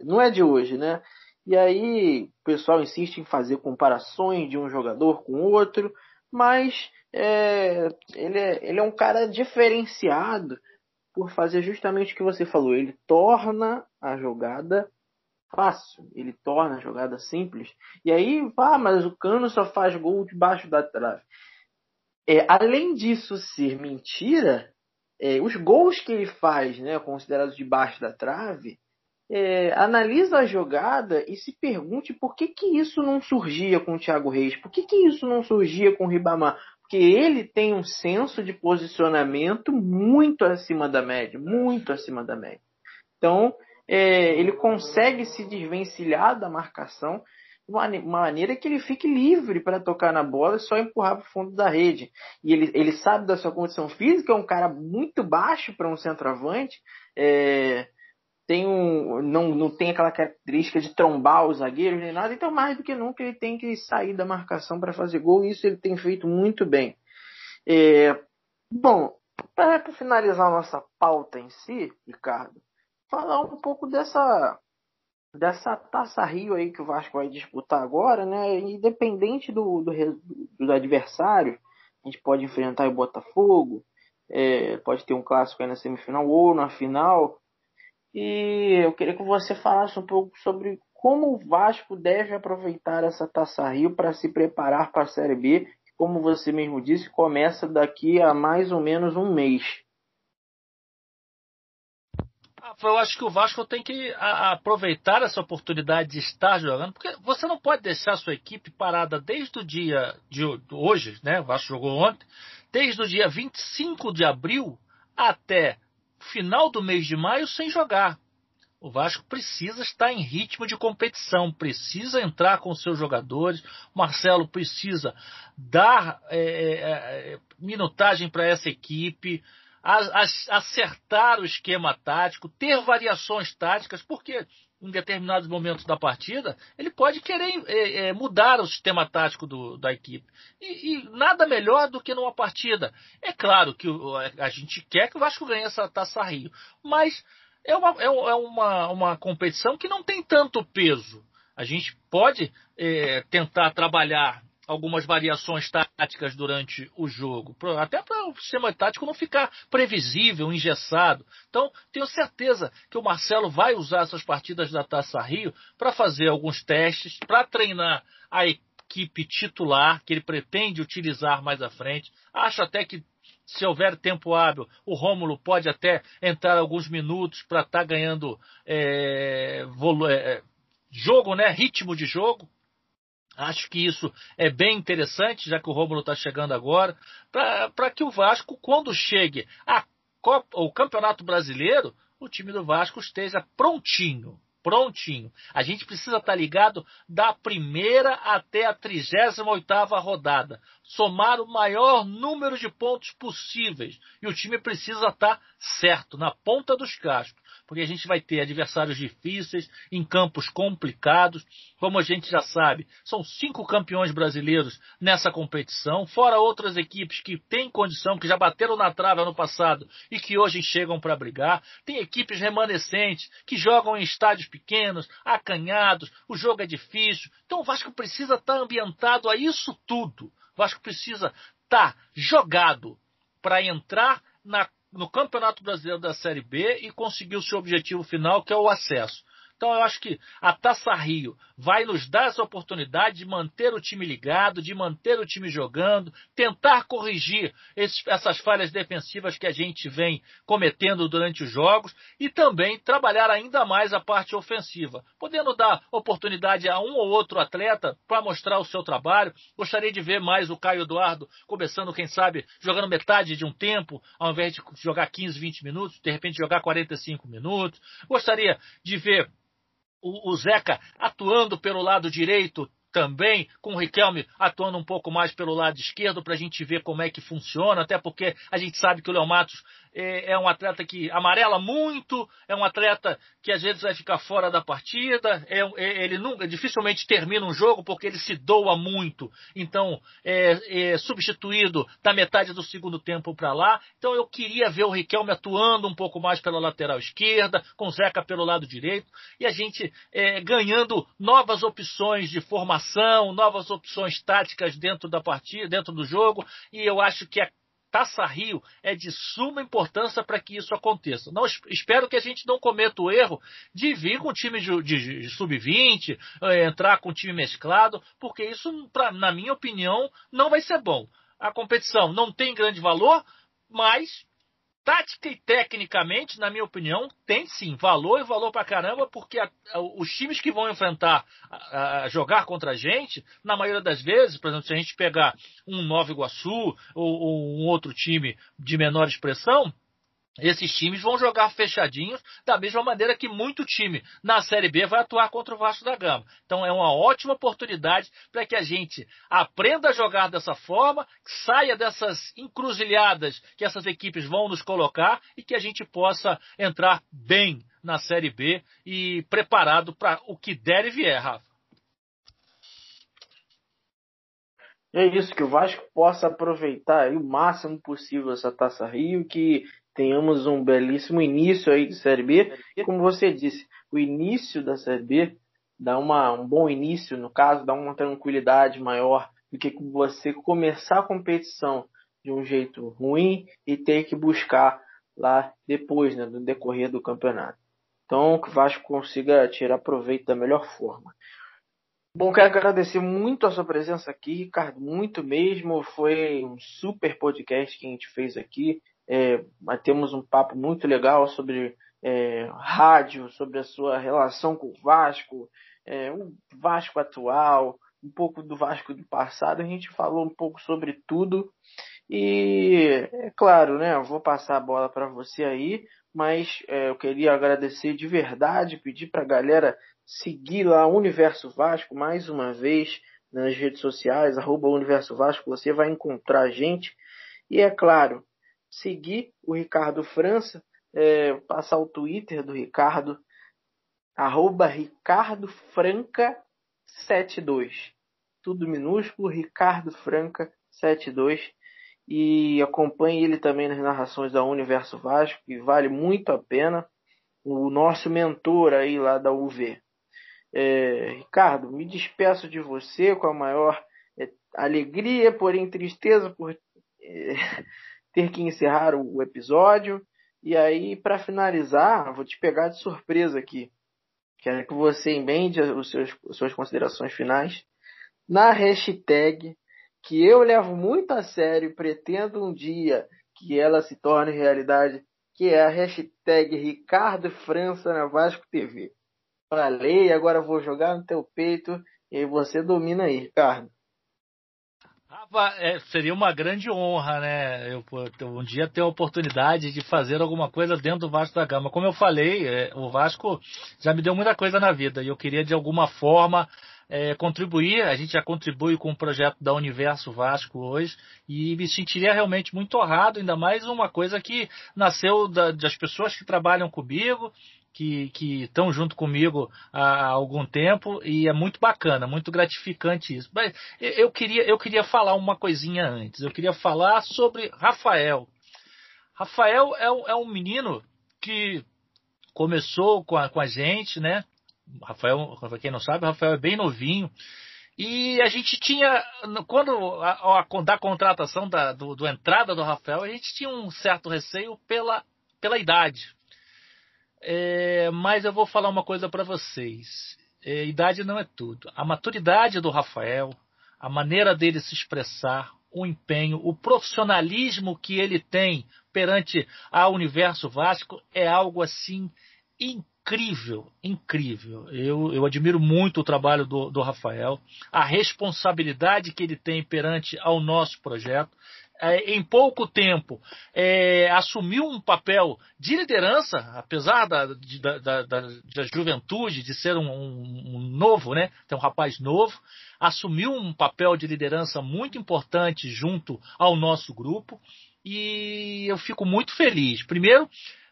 não é de hoje, né? E aí o pessoal insiste em fazer comparações de um jogador com outro, mas ele é um cara diferenciado por fazer justamente o que você falou. Ele torna a jogada fácil, ele torna a jogada simples. E aí, mas o Cano só faz gol debaixo da trave. Além disso ser mentira, os gols que ele faz, né, considerados debaixo da trave, analisa a jogada e se pergunte por que que isso não surgia com o Thiago Reis, por que que isso não surgia com o Ribamar, porque ele tem um senso de posicionamento muito acima da média, muito acima da média. Então, ele consegue se desvencilhar da marcação de uma maneira que ele fique livre para tocar na bola e só empurrar para o fundo da rede. E ele sabe da sua condição física, é um cara muito baixo para um centroavante, não tem aquela característica de trombar os zagueiros nem nada, então mais do que nunca ele tem que sair da marcação para fazer gol, e isso ele tem feito muito bem. Bom, para finalizar a nossa pauta em si, Ricardo, falar um pouco dessa Taça Rio aí que o Vasco vai disputar agora, né? Independente do adversário, a gente pode enfrentar o Botafogo, pode ter um clássico aí na semifinal ou na final. E eu queria que você falasse um pouco sobre como o Vasco deve aproveitar essa Taça Rio para se preparar para a Série B, que, como você mesmo disse, começa daqui a mais ou menos um mês. Eu acho que o Vasco tem que aproveitar essa oportunidade de estar jogando, porque você não pode deixar a sua equipe parada desde o dia de hoje, né? O Vasco jogou ontem, desde o dia 25 de abril até final do mês de maio sem jogar. O Vasco precisa estar em ritmo de competição, precisa entrar com seus jogadores. O Marcelo precisa dar minutagem para essa equipe, acertar o esquema tático, ter variações táticas, porque em determinados momentos da partida ele pode querer mudar o sistema tático da equipe. E nada melhor do que numa partida. É claro que a gente quer que o Vasco ganhe essa Taça Rio, mas é uma competição que não tem tanto peso. A gente pode tentar trabalhar algumas variações táticas durante o jogo, até para o sistema tático não ficar previsível, engessado. Então, tenho certeza que o Marcelo vai usar essas partidas da Taça Rio para fazer alguns testes, para treinar a equipe titular, que ele pretende utilizar mais à frente. Acho até que, se houver tempo hábil, o Rômulo pode até entrar alguns minutos para estar ganhando jogo, né? Ritmo de jogo. Acho que isso é bem interessante, já que o Rômulo está chegando agora, para que o Vasco, quando chegue a Copa, o Campeonato Brasileiro, o time do Vasco esteja prontinho. A gente precisa estar ligado da primeira até a 38ª rodada. Somar o maior número de pontos possíveis. E o time precisa estar certo, na ponta dos cascos. Porque a gente vai ter adversários difíceis, em campos complicados. Como a gente já sabe, são 5 campeões brasileiros nessa competição, fora outras equipes que têm condição, que já bateram na trave ano passado e que hoje chegam para brigar. Tem equipes remanescentes que jogam em estádios pequenos, acanhados, o jogo é difícil. Então o Vasco precisa estar ambientado a isso tudo. O Vasco precisa estar jogado para entrar no Campeonato Brasileiro da Série B e conseguir o seu objetivo final, que é o acesso. Então eu acho que a Taça Rio vai nos dar essa oportunidade de manter o time ligado, de manter o time jogando, tentar corrigir essas falhas defensivas que a gente vem cometendo durante os jogos e também trabalhar ainda mais a parte ofensiva, podendo dar oportunidade a um ou outro atleta para mostrar o seu trabalho. Gostaria de ver mais o Caio Eduardo começando, quem sabe, jogando metade de um tempo, ao invés de jogar 15, 20 minutos, de repente jogar 45 minutos. Gostaria de ver o Zeca atuando pelo lado direito também, com o Riquelme atuando um pouco mais pelo lado esquerdo, para a gente ver como é que funciona, até porque a gente sabe que o Léo Matos é um atleta que amarela muito, é um atleta que às vezes vai ficar fora da partida, ele nunca, dificilmente termina um jogo porque ele se doa muito, então é substituído da metade do segundo tempo para lá. Então eu queria ver o Riquelme atuando um pouco mais pela lateral esquerda, com o Zeca pelo lado direito, e a gente ganhando novas opções de formação, novas opções táticas dentro da partida, dentro do jogo, e eu acho que a Taça Rio é de suma importância para que isso aconteça. Não, espero que a gente não cometa o erro de vir com o time de sub-20, entrar com o time mesclado, porque isso, na minha opinião, não vai ser bom. A competição não tem grande valor, mas Tática e tecnicamente, na minha opinião, tem sim valor e valor pra caramba, porque os times que vão enfrentar, jogar contra a gente, na maioria das vezes, por exemplo, se a gente pegar um Nova Iguaçu ou um outro time de menor expressão, esses times vão jogar fechadinhos da mesma maneira que muito time na Série B vai atuar contra o Vasco da Gama. Então é uma ótima oportunidade para que a gente aprenda a jogar dessa forma, saia dessas encruzilhadas que essas equipes vão nos colocar e que a gente possa entrar bem na Série B e preparado para o que der e vier, Rafa. É isso, que o Vasco possa aproveitar aí o máximo possível essa Taça Rio, que tenhamos um belíssimo início aí de Série B. E como você disse, o início da Série B dá um bom início, no caso, dá uma tranquilidade maior do que você começar a competição de um jeito ruim e ter que buscar lá depois, né, no decorrer do campeonato. Então, que o Vasco consiga tirar proveito da melhor forma. Bom, quero agradecer muito a sua presença aqui, Ricardo, muito mesmo. Foi um super podcast que a gente fez aqui. Temos um papo muito legal sobre rádio, sobre a sua relação com o Vasco, o Vasco atual, um pouco do Vasco do passado. A gente falou um pouco sobre tudo e, é claro, né, eu vou passar a bola para você aí, mas eu queria agradecer de verdade, pedir para a galera seguir lá o Universo Vasco mais uma vez nas redes sociais, @Universo Vasco, você vai encontrar a gente. E, é claro, seguir o Ricardo França, passar o Twitter do Ricardo, @RicardoFranca72, tudo minúsculo, RicardoFranca72, e acompanhe ele também nas narrações da Universo Vasco, que vale muito a pena, o nosso mentor aí lá da UV. Ricardo, me despeço de você com a maior alegria, porém tristeza, por ter que encerrar o episódio. E aí, para finalizar, vou te pegar de surpresa aqui. Quero que você emende as suas considerações finais na hashtag que eu levo muito a sério e pretendo um dia que ela se torne realidade, que é a hashtag Ricardo França na Vasco TV. Falei, agora eu vou jogar no teu peito e você domina aí, Ricardo. Rafa, seria uma grande honra, né? Eu um dia ter a oportunidade de fazer alguma coisa dentro do Vasco da Gama. Como eu falei, o Vasco já me deu muita coisa na vida e eu queria, de alguma forma, contribuir. A gente já contribui com o projeto da Universo Vasco hoje e me sentiria realmente muito honrado, ainda mais uma coisa que nasceu das pessoas que trabalham comigo, que estão junto comigo há algum tempo, e é muito bacana, muito gratificante isso. Mas eu queria falar uma coisinha antes. Eu queria falar sobre Rafael. Rafael é um menino que começou com a gente, né? Rafael, para quem não sabe, Rafael é bem novinho. E a gente tinha, quando da contratação da entrada do Rafael, a gente tinha um certo receio pela idade. Mas eu vou falar uma coisa para vocês. Idade não é tudo. A maturidade do Rafael, a maneira dele se expressar, o empenho, o profissionalismo que ele tem perante a Universo Vasco é algo assim incrível, incrível. Eu admiro muito o trabalho do Rafael, a responsabilidade que ele tem perante ao nosso projeto. Em pouco tempo, assumiu um papel de liderança, apesar da juventude, de ser um novo, né? Então, um rapaz novo, assumiu um papel de liderança muito importante junto ao nosso grupo, e eu fico muito feliz, primeiro,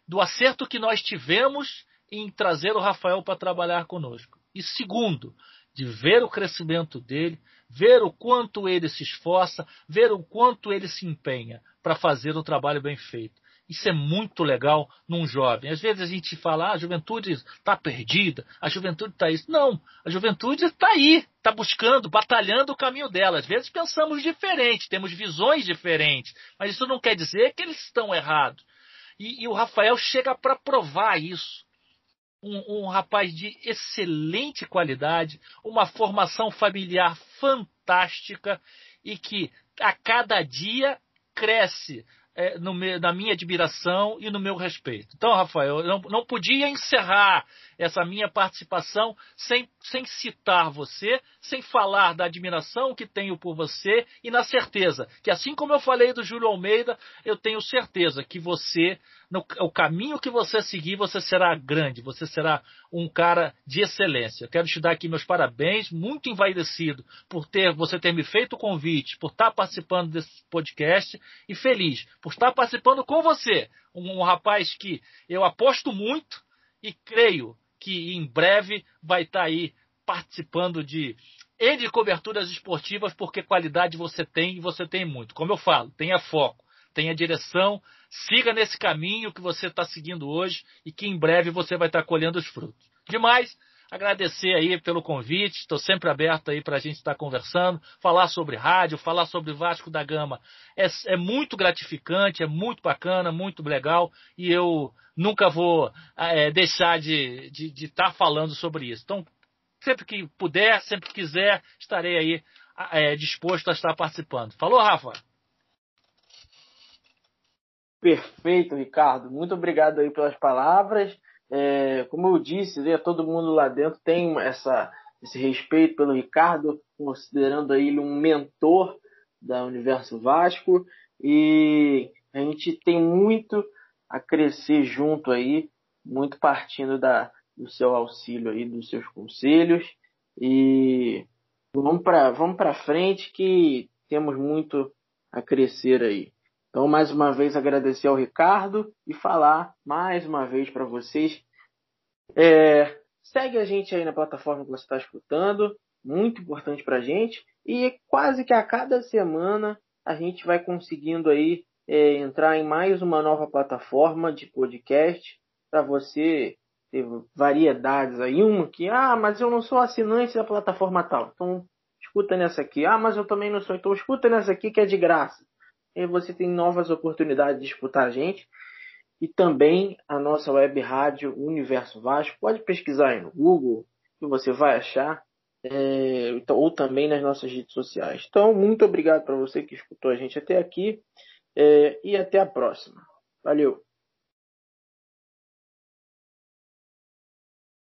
do acerto que nós tivemos em trazer o Rafael para trabalhar conosco, e segundo, de ver o crescimento dele, ver o quanto ele se esforça, ver o quanto ele se empenha para fazer o trabalho bem feito. Isso é muito legal num jovem. Às vezes a gente fala, a juventude está perdida, a juventude está isso. Não, a juventude está aí, está buscando, batalhando o caminho dela. Às vezes pensamos diferente, temos visões diferentes, mas isso não quer dizer que eles estão errados. E o Rafael chega para provar isso. Um rapaz de excelente qualidade, uma formação familiar fantástica e que a cada dia cresce na minha admiração e no meu respeito. Então, Rafael, eu não podia encerrar essa minha participação sem citar você, sem falar da admiração que tenho por você e na certeza que, assim como eu falei do Júlio Almeida, eu tenho certeza que você, o caminho que você seguir, você será grande, você será um cara de excelência. Eu quero te dar aqui meus parabéns, muito envaidecido por você ter me feito o convite, por estar participando desse podcast e feliz por estar participando com você, um rapaz que eu aposto muito e creio que em breve vai estar aí participando de coberturas esportivas, porque qualidade você tem e você tem muito. Como eu falo, tenha foco, tenha direção, siga nesse caminho que você está seguindo hoje e que em breve você vai estar colhendo os frutos. Demais, agradecer aí pelo convite, estou sempre aberto aí para a gente estar conversando, falar sobre rádio, falar sobre Vasco da Gama. É muito gratificante, é muito bacana, muito legal e eu nunca vou deixar de estar falando sobre isso. Então, sempre que puder, sempre que quiser, estarei aí disposto a estar participando. Falou, Rafa? Perfeito, Ricardo. Muito obrigado aí pelas palavras. Como eu disse, todo mundo lá dentro tem esse respeito pelo Ricardo, considerando ele um mentor da Universo Vasco, e a gente tem muito a crescer junto aí, muito partindo do seu auxílio aí, dos seus conselhos, e vamos para frente que temos muito a crescer aí. Então, mais uma vez, agradecer ao Ricardo e falar mais uma vez para vocês. Segue a gente aí na plataforma que você está escutando, muito importante para a gente. E quase que a cada semana a gente vai conseguindo aí entrar em mais uma nova plataforma de podcast para você ter variedades aí. Uma que, mas eu não sou assinante da plataforma tal, então escuta nessa aqui. Mas eu também não sou, então escuta nessa aqui que é de graça. E você tem novas oportunidades de escutar a gente e também a nossa web rádio Universo Vasco. Pode pesquisar aí no Google que você vai achar, ou também nas nossas redes sociais. Então, muito obrigado para você que escutou a gente até aqui e até a próxima. Valeu!